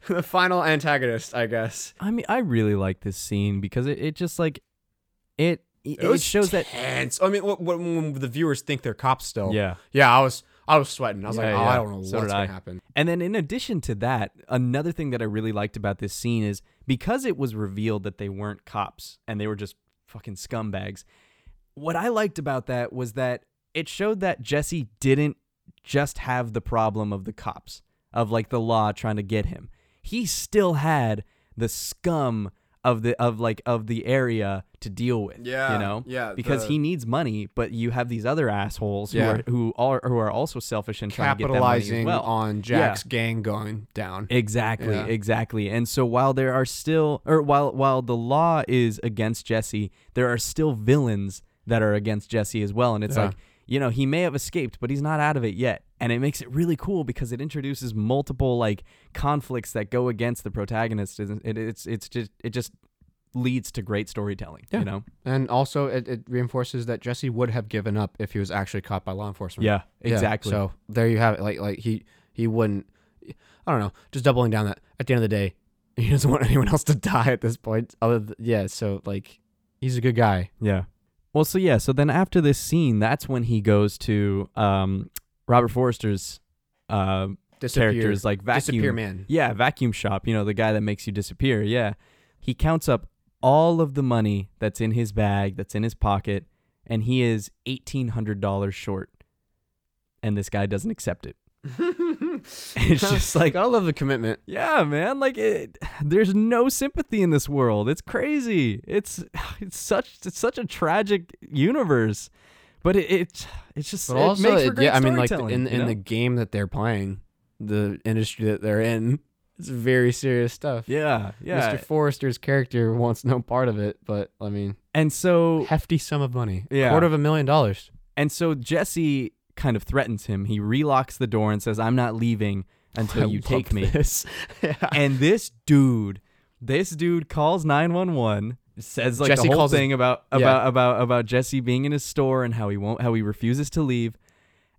The final antagonist, I guess. I mean, I really like this scene because it just like it shows tense. That. I mean, when the viewers think they're cops still. Yeah. I was sweating. I was like, I don't know what's going to happen. And then in addition to that, another thing that I really liked about this scene is because it was revealed that they weren't cops and they were just fucking scumbags. What I liked about that was that it showed that Jesse didn't just have the problem of the cops, of like the law trying to get him. He still had the scum of the area to deal with, because he needs money, but you have these other assholes who are also selfish and trying to get that money as well. Capitalizing on Jack's gang going down. Exactly. And so while there are still, or while the law is against Jesse, there are still villains that are against Jesse as well. And it's like, he may have escaped, but he's not out of it yet. And it makes it really cool because it introduces multiple like conflicts that go against the protagonist. It just leads to great storytelling, And also it reinforces that Jesse would have given up if he was actually caught by law enforcement. Yeah, exactly. So there you have it. Like he wouldn't. I don't know. Just doubling down that at the end of the day, he doesn't want anyone else to die at this point. So like he's a good guy. Yeah. Well, so then after this scene, that's when he goes to Robert Forster's character's like vacuum. Disappear man. Yeah, vacuum shop, the guy that makes you disappear, He counts up all of the money that's in his bag, that's in his pocket, and he is $1,800 short. And this guy doesn't accept it. It's just like... I love the commitment. Yeah, man. Like, there's no sympathy in this world. It's crazy. It's such a tragic universe. But it makes for great storytelling. I mean, like, in the game that they're playing, the industry that they're in, it's very serious stuff. Yeah. Mr. Forrester's character wants no part of it, but, I mean... And so... Hefty sum of money. Yeah. $250,000. And so Jesse... kind of threatens him. He relocks the door and says, I'm not leaving until you take me. And this dude calls 911, says like Jesse the whole thing about Jesse being in his store and how he refuses to leave.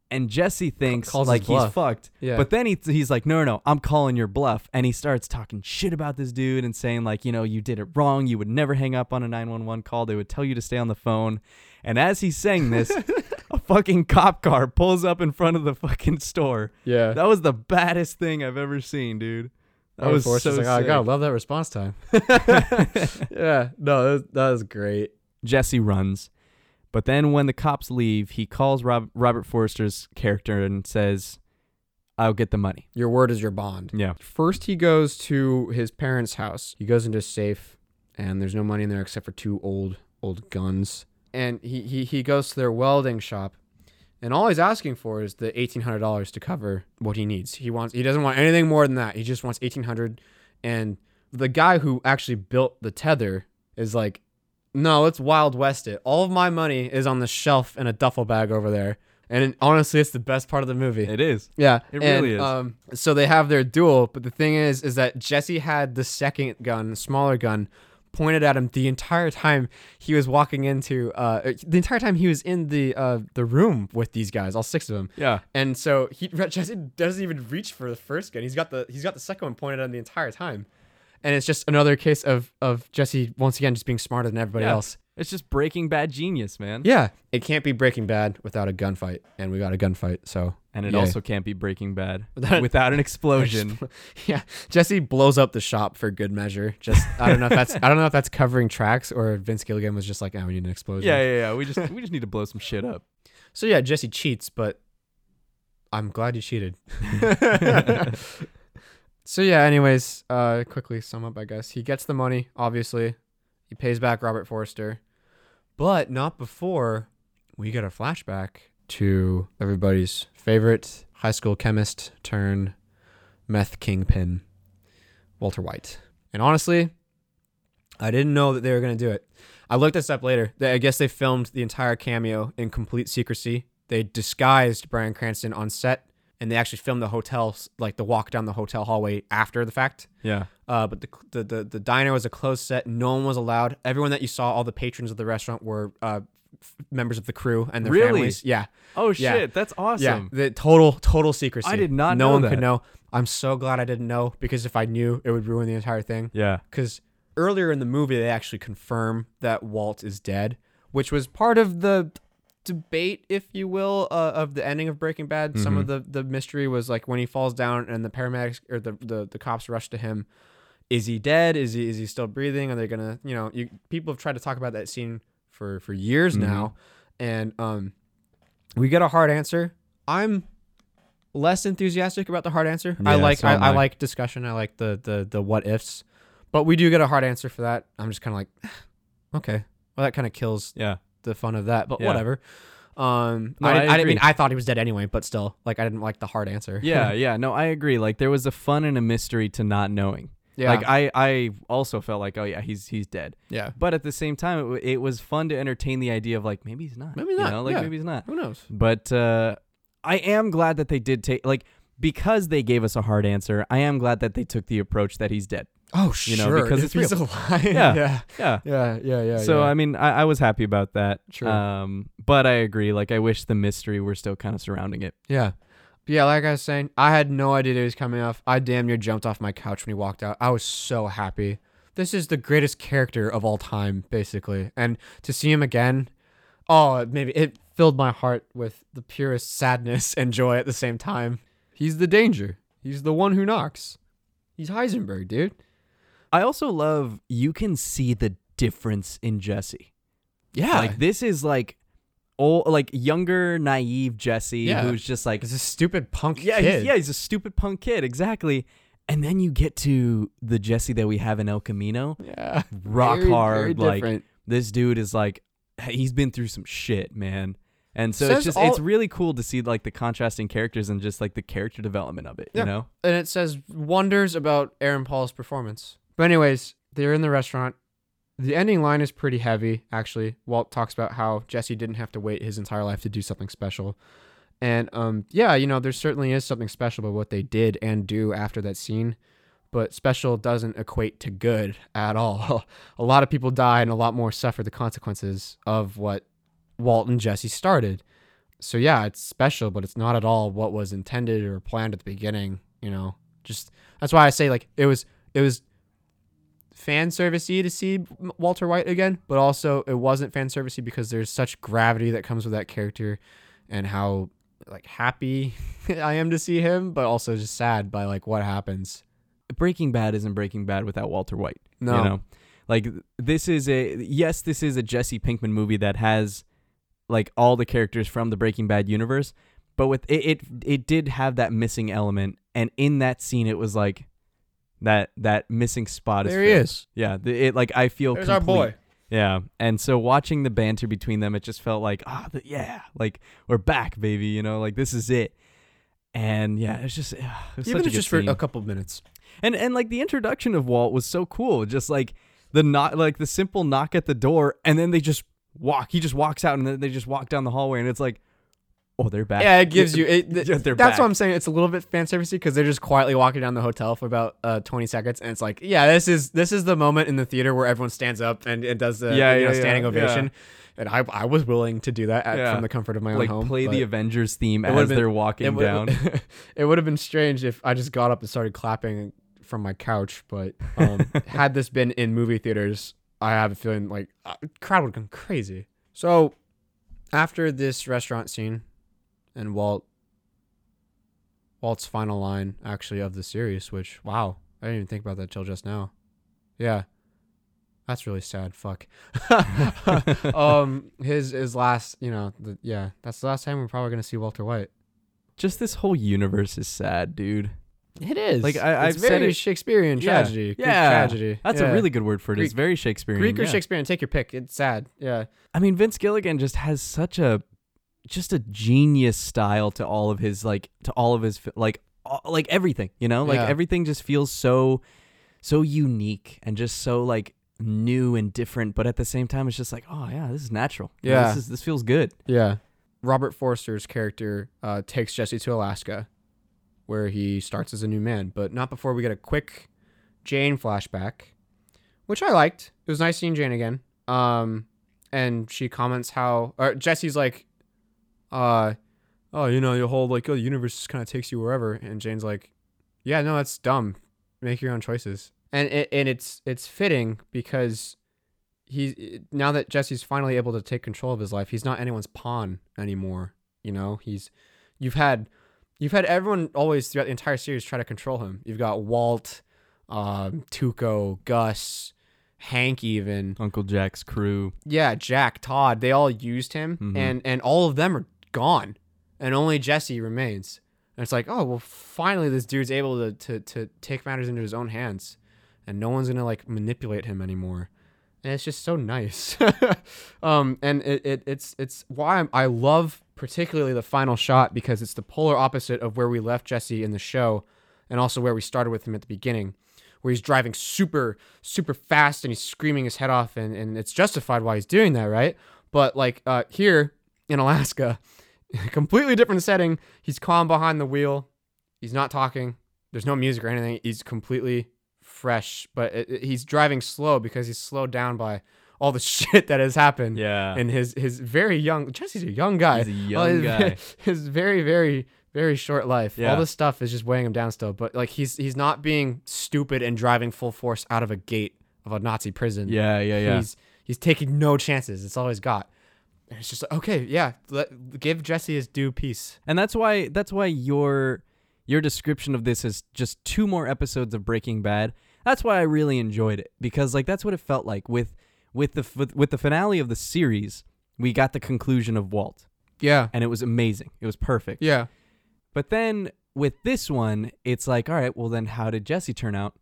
And Jesse thinks like he's fucked. Yeah. But then he's like, no, I'm calling your bluff. And he starts talking shit about this dude and saying like, you did it wrong. You would never hang up on a 911 call. They would tell you to stay on the phone. And as he's saying this, a fucking cop car pulls up in front of the fucking store. Yeah. That was the baddest thing I've ever seen, dude. That was so sick. I gotta love that response time. Yeah. No, that was great. Jesse runs. But then when the cops leave, he calls Robert Forster's character and says, I'll get the money. Your word is your bond. Yeah. First, he goes to his parents' house. He goes into a safe, and there's no money in there except for two old guns. And he goes to their welding shop, and all he's asking for is the $1,800 to cover what he needs. He doesn't want anything more than that. He just wants $1,800. And the guy who actually built the tether is like, no, let's Wild West it. All of my money is on the shelf in a duffel bag over there. And honestly, it's the best part of the movie. It is. Yeah. It really is. So they have their duel. But the thing is that Jesse had the second gun, smaller gun, pointed at him the entire time he was walking into the entire time he was in the room with these guys, all six of them. Yeah. And so Jesse doesn't even reach for the first gun. He's got the second one pointed at him the entire time. And it's just another case of Jesse once again just being smarter than everybody else. It's just Breaking Bad genius, man. Yeah. It can't be Breaking Bad without a gunfight, and we got a gunfight, so. And it also can't be Breaking Bad without an explosion. Yeah. Jesse blows up the shop for good measure. Just I don't know if that's covering tracks or Vince Gilligan was just like, we need an explosion. Yeah. We just need to blow some shit up. So yeah, Jesse cheats, but I'm glad you cheated. So yeah, anyways, quickly sum up, I guess. He gets the money, obviously. He pays back Robert Forster, but not before we get a flashback to everybody's favorite high school chemist turn meth kingpin, Walter White. And honestly, I didn't know that they were going to do it. I looked this up later. I guess they filmed the entire cameo in complete secrecy. They disguised Bryan Cranston on set and they actually filmed the hotel, like the walk down the hotel hallway after the fact. Yeah. But the diner was a closed set. No one was allowed. Everyone that you saw, all the patrons of the restaurant were members of the crew and their families. Yeah. Oh shit, yeah. That's awesome. Yeah. The total secrecy. I did not know. No one could know. I'm so glad I didn't know, because if I knew, it would ruin the entire thing. Yeah. Because earlier in the movie, they actually confirm that Walt is dead, which was part of the debate, if you will, of the ending of Breaking Bad. Mm-hmm. Some of the mystery was like when he falls down and the paramedics or the cops rush to him. Is he dead? Is he still breathing? Are they gonna, people have tried to talk about that scene for years mm-hmm. now, and we get a hard answer. I'm less enthusiastic about the hard answer. Yeah, I like discussion. I like the what ifs, but we do get a hard answer for that. I'm just kind of like, okay, well that kind of kills the fun of that, but whatever. No, I mean, I thought he was dead anyway, but still, like, I didn't like the hard answer. Yeah. No, I agree. Like, there was a fun and a mystery to not knowing. Yeah. Like I also felt like, oh yeah, he's dead. Yeah. But at the same time, it was fun to entertain the idea of like, maybe he's not. Maybe not. Maybe he's not. Who knows? But I am glad that they did take, like, because they gave us a hard answer. I am glad that they took the approach that he's dead. Oh sure. Because it's he's real. Alive. Yeah. So I mean, I was happy about that. Sure. But I agree. Like, I wish the mystery were still kind of surrounding it. Yeah. Yeah, like I was saying, I had no idea he was coming off. I damn near jumped off my couch when he walked out. I was so happy. This is the greatest character of all time, basically. And to see him again, it filled my heart with the purest sadness and joy at the same time. He's the danger. He's the one who knocks. He's Heisenberg, dude. I also love, you can see the difference in Jesse. Yeah. Like, this is like... old, like younger, naive Jesse, who's just like... he's a stupid punk kid. He's a stupid punk kid, exactly. And then you get to the Jesse that we have in El Camino. Yeah. Rock very, hard. Very like, different. This dude is like, he's been through some shit, man. And so it's just, it's really cool to see like the contrasting characters and just like the character development of it, you know? And it says wonders about Aaron Paul's performance. But anyways, they're in the restaurant. The ending line is pretty heavy, actually. Walt talks about how Jesse didn't have to wait his entire life to do something special. And, there certainly is something special about what they did and do after that scene. But special doesn't equate to good at all. A lot of people die and a lot more suffer the consequences of what Walt and Jesse started. So, yeah, it's special, but it's not at all what was intended or planned at the beginning. That's why I say, like, it was fan service-y to see Walter White again, but also it wasn't fan service-y because there's such gravity that comes with that character and how like happy I am to see him, but also just sad by like what happens. Breaking Bad isn't Breaking Bad without Walter White. No. Like this is a Jesse Pinkman movie that has like all the characters from the Breaking Bad universe, but with it did have that missing element, and in that scene it was like that missing spot is there. He is. Yeah. It like, I feel there's complete. Our boy. Yeah. And so watching the banter between them, it just felt like, like we're back, baby. Like this is it. And yeah, it's just, it's even such if just scene. For a couple minutes. And like the introduction of Walt was so cool. Just like the simple knock at the door, and then they just walk. He just walks out, and then they just walk down the hallway, and it's like, oh, they're back. Yeah, it gives you... they're back. That's what I'm saying. It's a little bit fan servicey because they're just quietly walking down the hotel for about 20 seconds, and it's like, yeah, this is the moment in the theater where everyone stands up and does the standing ovation. Yeah. And I was willing to do that from the comfort of my own home. Like, play the Avengers theme as they're walking down. It would have been strange if I just got up and started clapping from my couch, but had this been in movie theaters, I have a feeling like the crowd would have gone crazy. So, after this restaurant scene... and Walt's final line, actually, of the series, which, wow, I didn't even think about that till just now. Yeah. That's really sad. Fuck. His last, that's the last time we're probably going to see Walter White. Just this whole universe is sad, dude. It is. Like, I've very said it, Shakespearean tragedy. Yeah. Tragedy. That's a really good word for it. Greek, it's very Shakespearean. Greek or Shakespearean, take your pick. It's sad. Yeah. I mean, Vince Gilligan just has such a genius style to all of his everything, everything just feels so unique and just so like new and different, but at the same time it's just like, oh yeah, this is natural. Yeah, this feels good. Yeah. Robert Forster's character takes Jesse to Alaska where he starts as a new man, but not before we get a quick Jane flashback, which I liked. It was nice seeing Jane again. And she comments how, or Jesse's like, oh, you know, your whole, like, oh, the universe just kind of takes you wherever. And Jane's like, yeah, no, that's dumb. Make your own choices. And it's fitting because he, now that Jesse's finally able to take control of his life, he's not anyone's pawn anymore. You know, you've had everyone always throughout the entire series try to control him. You've got Walt, Tuco, Gus, Hank, even Uncle Jack's crew. Yeah. Jack, Todd, they all used him and all of them are gone and only Jesse remains. And it's like, oh, well, finally this dude's able to take matters into his own hands and no one's going to like manipulate him anymore. And it's just so nice. And it's why I love particularly the final shot, because it's the polar opposite of where we left Jesse in the show and also where we started with him at the beginning, where he's driving super, super fast and he's screaming his head off and it's justified why he's doing that, right? But like here in Alaska, completely different setting. He's calm behind the wheel. He's not talking. There's no music or anything. He's completely fresh, but he's driving slow because he's slowed down by all the shit that has happened. Yeah. And his very young, Jesse's a young guy. He's a young guy. His very, very, very short life. Yeah. All this stuff is just weighing him down still, but like he's not being stupid and driving full force out of a gate of a Nazi prison. Yeah. He's taking no chances. It's all he's got. And it's just like, okay, yeah, give Jesse his due piece. And that's why your description of this is just two more episodes of Breaking Bad. That's why I really enjoyed it, because like that's what it felt like with the finale of the series. We got the conclusion of Walt. Yeah. And it was amazing. It was perfect. Yeah. But then with this one, it's like, all right, well then how did Jesse turn out?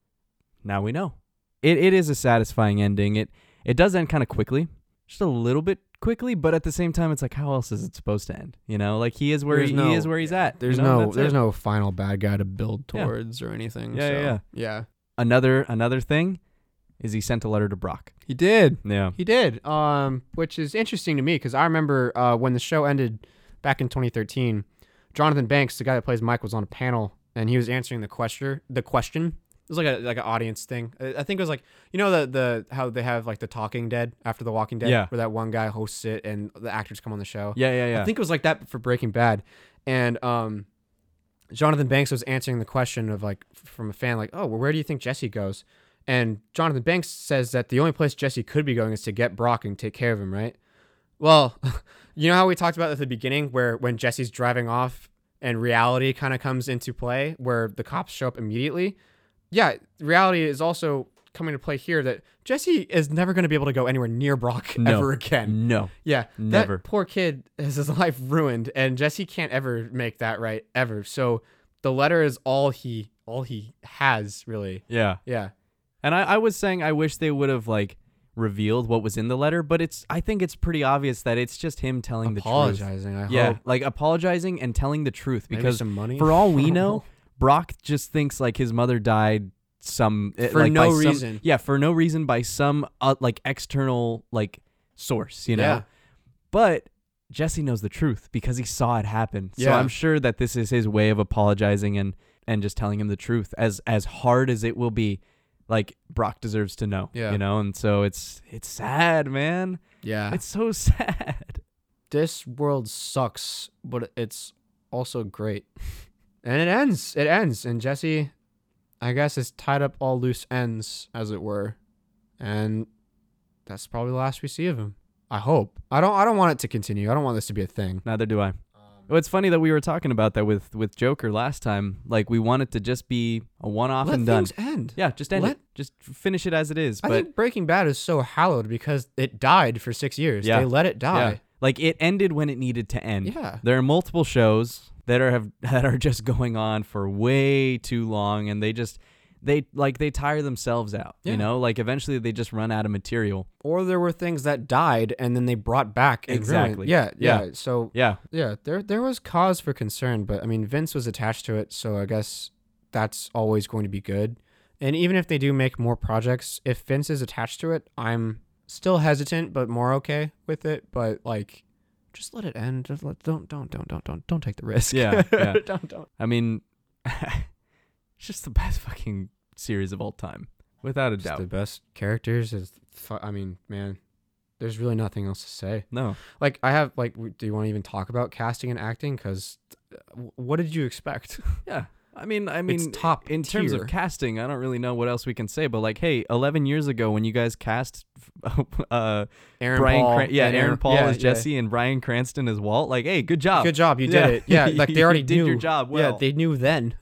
Now we know. It is a satisfying ending. It does end kind of quickly. Just a little bit quickly, but at the same time it's like, how else is it supposed to end? You know, like he is where he's at. There's no final bad guy to build towards or anything. Yeah, so. Yeah. Another thing is he sent a letter to Brock. He did. Yeah. He did. Which is interesting to me because I remember when the show ended back in 2013, Jonathan Banks, the guy that plays Mike, was on a panel and he was answering the question. It was like an audience thing. I think it was like, you know, the how they have like the Talking Dead after the Walking Dead, where that one guy hosts it and the actors come on the show. Yeah. I think it was like that for Breaking Bad, and Jonathan Banks was answering the question of like from a fan, like, oh, well, where do you think Jesse goes? And Jonathan Banks says that the only place Jesse could be going is to get Brock and take care of him, right? Well, you know how we talked about at the beginning, where when Jesse's driving off and reality kind of comes into play, where the cops show up immediately. Yeah, reality is also coming to play here that Jesse is never going to be able to go anywhere near Brock ever again. No. Yeah. Never. That poor kid has his life ruined, and Jesse can't ever make that right, ever. So the letter is all he has, really. Yeah. Yeah. And I was saying I wish they would have, like, revealed what was in the letter, but I think it's pretty obvious that it's just him telling the truth. Apologizing, I hope. Yeah, like, apologizing and telling the truth. Because some money? For all we know... Brock just thinks like his mother died for no reason. Yeah, for no reason by some like external like source, you know. Yeah. But Jesse knows the truth because he saw it happen. Yeah. So I'm sure that this is his way of apologizing and just telling him the truth, as hard as it will be. Like Brock deserves to know, you know. And so it's sad, man. Yeah, it's so sad. This world sucks, but it's also great. And it ends. And Jesse, I guess, is tied up all loose ends, as it were. And that's probably the last we see of him. I hope. I don't want it to continue. I don't want this to be a thing. Neither do I. Well, it's funny that we were talking about that with Joker last time. Like, we want it to just be a one-off and done. Let things end. Yeah, just end it. Just finish it as it is. I think Breaking Bad is so hallowed because it died for 6 years. Yeah. They let it die. Yeah. Like, it ended when it needed to end. Yeah. There are multiple shows that are just going on for way too long, and they tire themselves out, you know, like eventually they just run out of material. Or there were things that died and then they brought back. Exactly. Yeah. So there was cause for concern, but I mean, Vince was attached to it. So I guess that's always going to be good. And even if they do make more projects, if Vince is attached to it, I'm still hesitant, but more okay with it. But like, just let it end. Just don't take the risk. Yeah. I mean, It's just the best fucking series of all time, without a doubt. The best characters is, I mean, man, there's really nothing else to say. No. Like, I have, like, do you want to even talk about casting and acting? Because what did you expect? Yeah. I mean, it's top in tier. Terms of casting, I don't really know what else we can say, but like, hey, 11 years ago when you guys cast Aaron Paul as Jesse and Bryan Cranston as Walt, like, hey, good job, you did it. Yeah, like they already did your job well. Yeah, they knew then.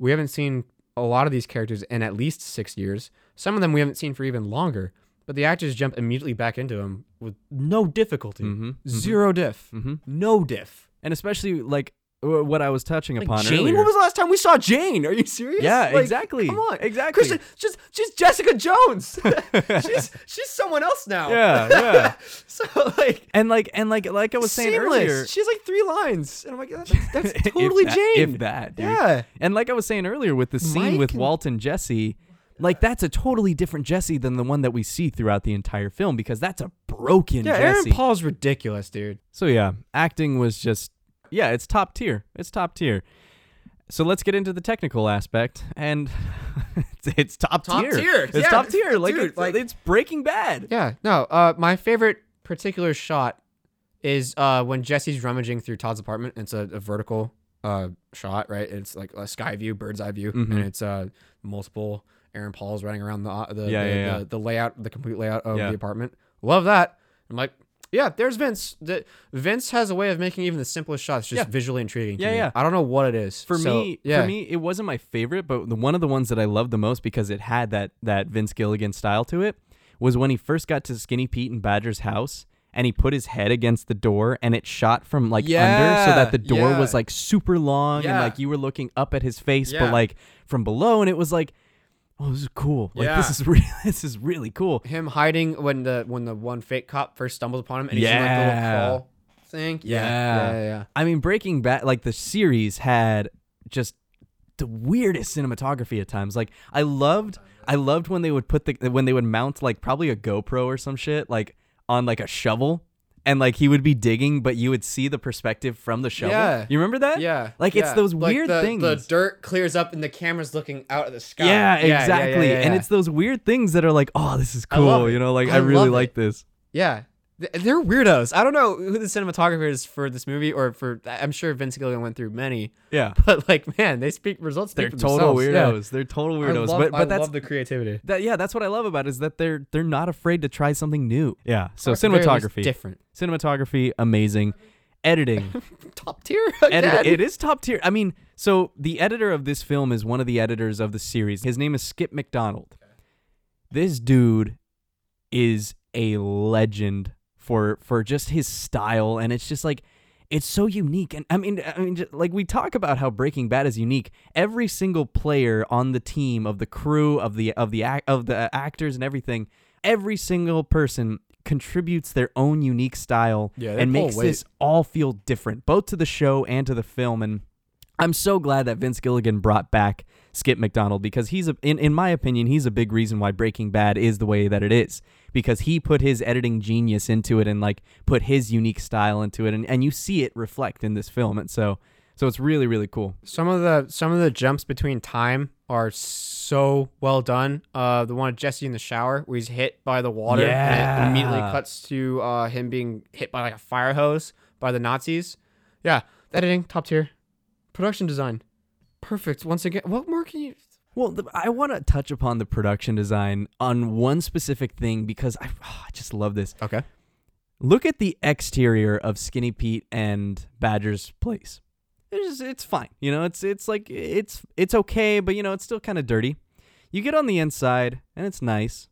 We haven't seen a lot of these characters in at least 6 years. Some of them we haven't seen for even longer, but the actors jump immediately back into them with no difficulty. Mm-hmm. Zero diff. Mm-hmm. No diff. And especially like what I was touching upon Jane? Earlier. When was the last time we saw Jane? Are you serious? Yeah, like, exactly. Come on. Exactly. Kristen, she's Jessica Jones. she's someone else now. Yeah, yeah. So like and like I was saying earlier, she has like 3 lines, and I'm like, that's totally Jane. If that, dude. Yeah. And like I was saying earlier, with the scene with Walt and Jesse, like that's a totally different Jesse than the one that we see throughout the entire film, because that's a broken Jesse. Yeah, Aaron Paul's ridiculous, dude. So yeah, acting was just. Yeah, it's top tier. It's top tier. So let's get into the technical aspect, and it's top tier. It's top tier. Like, dude, it's Breaking Bad. Yeah. No. My favorite particular shot is when Jesse's rummaging through Todd's apartment. It's a vertical shot, right? It's like a sky view, bird's eye view, mm-hmm. and it's multiple Aaron Pauls running around the complete layout of the apartment. Love that. I'm like. Yeah, there's Vince. Vince has a way of making even the simplest shots just visually intriguing. Yeah, yeah. I don't know what it is. For me, it wasn't my favorite, but one of the ones that I loved the most, because it had that Vince Gilligan style to it, was when he first got to Skinny Pete and Badger's house, and he put his head against the door, and it shot from like under, so that the door was like super long, and like you were looking up at his face, but like from below, and it was like. Oh, this is cool. Like this is really cool. Him hiding when the one fake cop first stumbles upon him and he's in like the little crawl thing. Yeah. I mean, Breaking Bad, like the series had just the weirdest cinematography at times. Like I loved when they would mount like probably a GoPro or some shit like on like a shovel. And like he would be digging, but you would see the perspective from the shovel. Yeah. You remember that? Yeah. Like it's those weird things. The dirt clears up and the camera's looking out at the sky. Yeah, exactly. Yeah. And it's those weird things that are like, oh, this is cool. You know, like I really like this. Yeah. They're weirdos. I don't know who the cinematographer is for this movie or for, I'm sure Vince Gilligan went through many. Yeah. But like, man, results speak for themselves. They're total weirdos. I love the creativity. That's what I love about it, is that they're not afraid to try something new. Yeah. So cinematography. Different. Cinematography, amazing. Editing. Top tier. It is top tier. I mean, so the editor of this film is one of the editors of the series. His name is Skip McDonald. This dude is a legend for just his style, and it's just like, it's so unique. And I mean just, like we talk about how Breaking Bad is unique. Every single player on the team, of the crew, of the actors and everything, every single person contributes their own unique style and makes this all feel different, both to the show and to the film. And I'm so glad that Vince Gilligan brought back Skip McDonald, because he's in my opinion, he's a big reason why Breaking Bad is the way that it is, because he put his editing genius into it and like put his unique style into it, and you see it reflect in this film. And so it's really, really cool. Some of the jumps between time are so well done. The one of Jesse in the shower where he's hit by the water and it immediately cuts to him being hit by like a fire hose by the Nazis. Yeah, editing, top tier. Production design, perfect. Once again, what more can you... Well, I want to touch upon the production design on one specific thing, because I just love this. Okay. Look at the exterior of Skinny Pete and Badger's place. It's fine. You know, it's like, it's okay, but you know, it's still kind of dirty. You get on the inside and it's nice.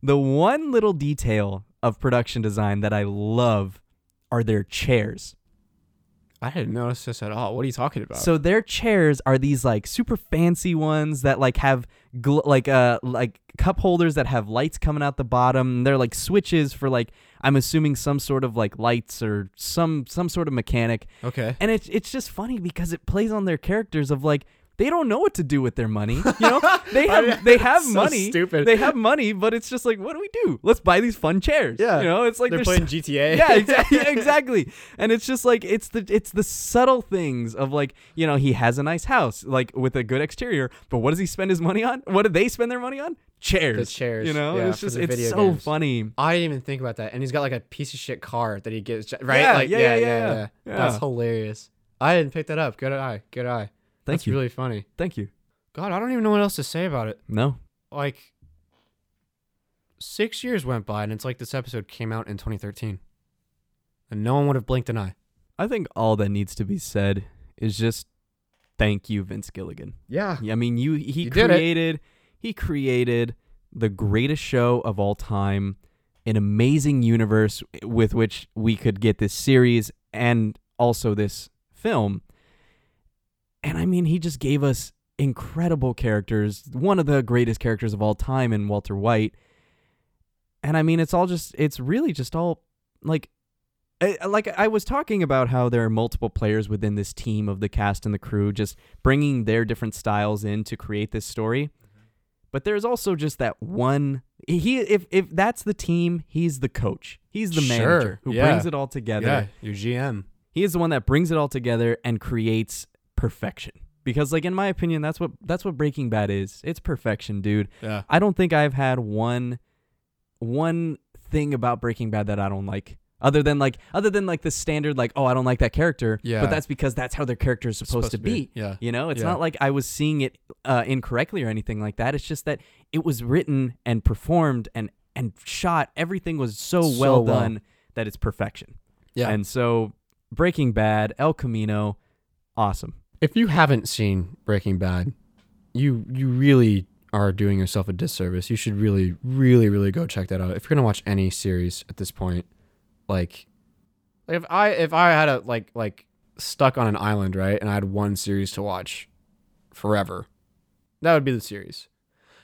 The one little detail of production design that I love are their chairs. I didn't notice this at all. What are you talking about? So their chairs are these like super fancy ones that like have like cup holders that have lights coming out the bottom. They're like switches for like, I'm assuming some sort of like lights or some sort of mechanic. Okay. And it's just funny because it plays on their characters of like, they don't know what to do with their money. You know, they have so money. Stupid. They have money, but it's just like, what do we do? Let's buy these fun chairs. Yeah, you know, it's like they're playing GTA. Yeah, exactly. And it's just like it's the subtle things of like, you know, he has a nice house like with a good exterior, but what does he spend his money on? What do they spend their money on? Chairs, you know, yeah, it's so games. Funny. I didn't even think about that. And he's got like a piece of shit car that he gives, right? Yeah, like, yeah. That's hilarious. I didn't pick that up. Good eye. That's you. Really funny. Thank you. God, I don't even know what else to say about it. No. Like 6 years went by, and it's like this episode came out in 2013, and no one would have blinked an eye. I think all that needs to be said is just thank you, Vince Gilligan. Yeah. I mean, he created. He created the greatest show of all time, an amazing universe with which we could get this series and also this film. And I mean, he just gave us incredible characters, one of the greatest characters of all time in Walter White. And I mean, it's really just all like I was talking about how there are multiple players within this team of the cast and the crew, just bringing their different styles in to create this story. But there's also just that one. If that's the team, he's the coach. He's the manager who brings it all together. Yeah, your GM. He is the one that brings it all together and creates perfection. Because, like, in my opinion, that's what Breaking Bad is. It's perfection, dude. Yeah. I don't think I've had one thing about Breaking Bad that I don't like. Other than like the standard, like, oh, I don't like that character. Yeah. But that's because that's how their character is supposed to be. Yeah. You know, it's not like I was seeing it incorrectly or anything like that. It's just that it was written and performed and shot. Everything was so well done that it's perfection. Yeah. And so Breaking Bad, El Camino, awesome. If you haven't seen Breaking Bad, you really are doing yourself a disservice. You should really, really, really go check that out. If you're gonna watch any series at this point. Like if I had a like stuck on an island, right, and I had one series to watch forever, that would be the series.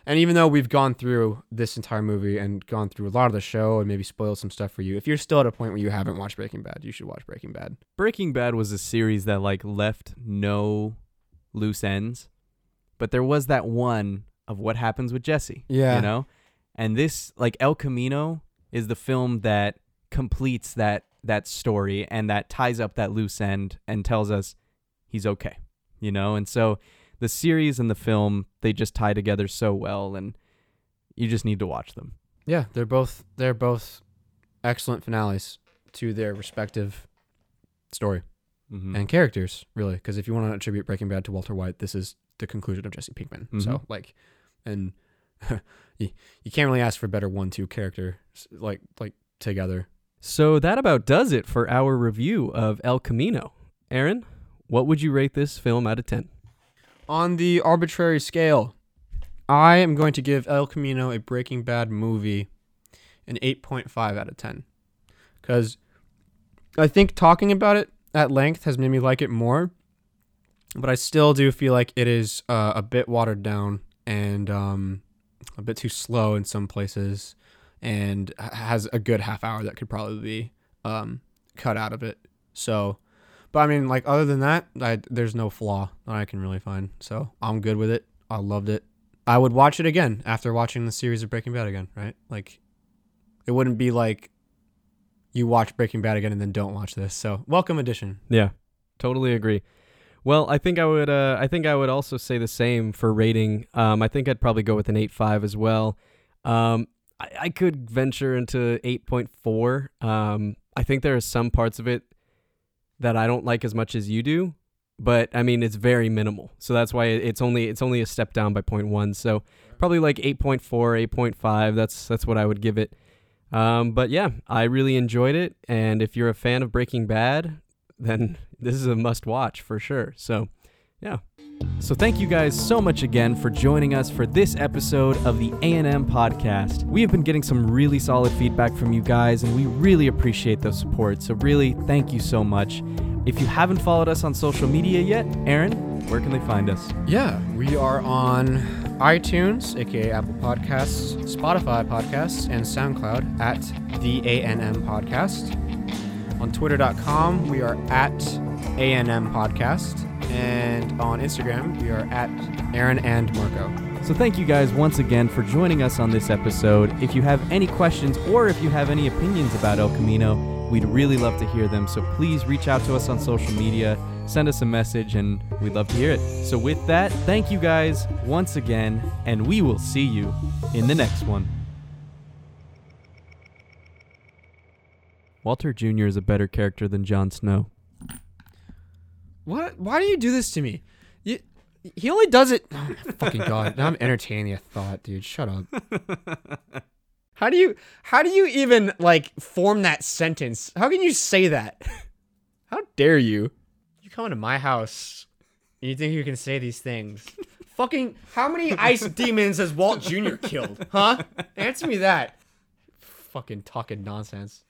And even though we've gone through this entire movie and gone through a lot of the show and maybe spoiled some stuff for you, if you're still at a point where you haven't watched Breaking Bad, you should watch Breaking Bad. Breaking Bad was a series that like left no loose ends, but there was that one of what happens with Jesse. Yeah, you know, and this like El Camino is the film that completes that story and that ties up that loose end and tells us he's okay, you know? And so the series and the film, they just tie together so well, and you just need to watch them. Yeah, they're both excellent finales to their respective story and characters, really, because if you want to attribute Breaking Bad to Walter White, this is the conclusion of Jesse Pinkman. So like, and you can't really ask for a better 1-2 character like together. So that about does it for our review of El Camino. Aaron, what would you rate this film out of 10? On the arbitrary scale, I am going to give El Camino, a Breaking Bad movie, an 8.5 out of 10. Because I think talking about it at length has made me like it more, but I still do feel like it is a bit watered down and a bit too slow in some places, and has a good half hour that could probably be cut out of it. So, but I mean, like, other than that, there's no flaw that I can really find. So I'm good with it. I loved it. I would watch it again after watching the series of Breaking Bad again, right? Like, it wouldn't be like you watch Breaking Bad again and then don't watch this. So welcome addition. Yeah, totally agree. Well, I think I would also say the same for rating. I think I'd probably go with an 8.5 as well. I could venture into 8.4. I think there are some parts of it that I don't like as much as you do, but I mean, it's very minimal. So that's why it's only a step down by 0.1. So probably like 8.4, 8.5. That's what I would give it. But yeah, I really enjoyed it. And if you're a fan of Breaking Bad, then this is a must watch for sure. So yeah. So thank you guys so much again for joining us for this episode of the A&M Podcast. We have been getting some really solid feedback from you guys, and we really appreciate the support. So really, thank you so much. If you haven't followed us on social media yet, Aaron, where can they find us? Yeah, we are on iTunes, aka Apple Podcasts, Spotify Podcasts, and SoundCloud at the A&M Podcast. On Twitter.com, we are at A&M Podcast. And on Instagram, we are at Aaron and Marco. So thank you guys once again for joining us on this episode. If you have any questions or if you have any opinions about El Camino, we'd really love to hear them. So please reach out to us on social media, send us a message, and we'd love to hear it. So with that, thank you guys once again, and we will see you in the next one. Walter Jr. is a better character than Jon Snow. What? Why do you do this to me? He only does it. Oh, my fucking God. Now I'm entertaining a thought, dude. Shut up. How do you even, like, form that sentence? How can you say that? How dare you? You come into my house and you think you can say these things. Fucking, how many ice demons has Walt Jr. killed? Huh? Answer me that. Fucking talking nonsense.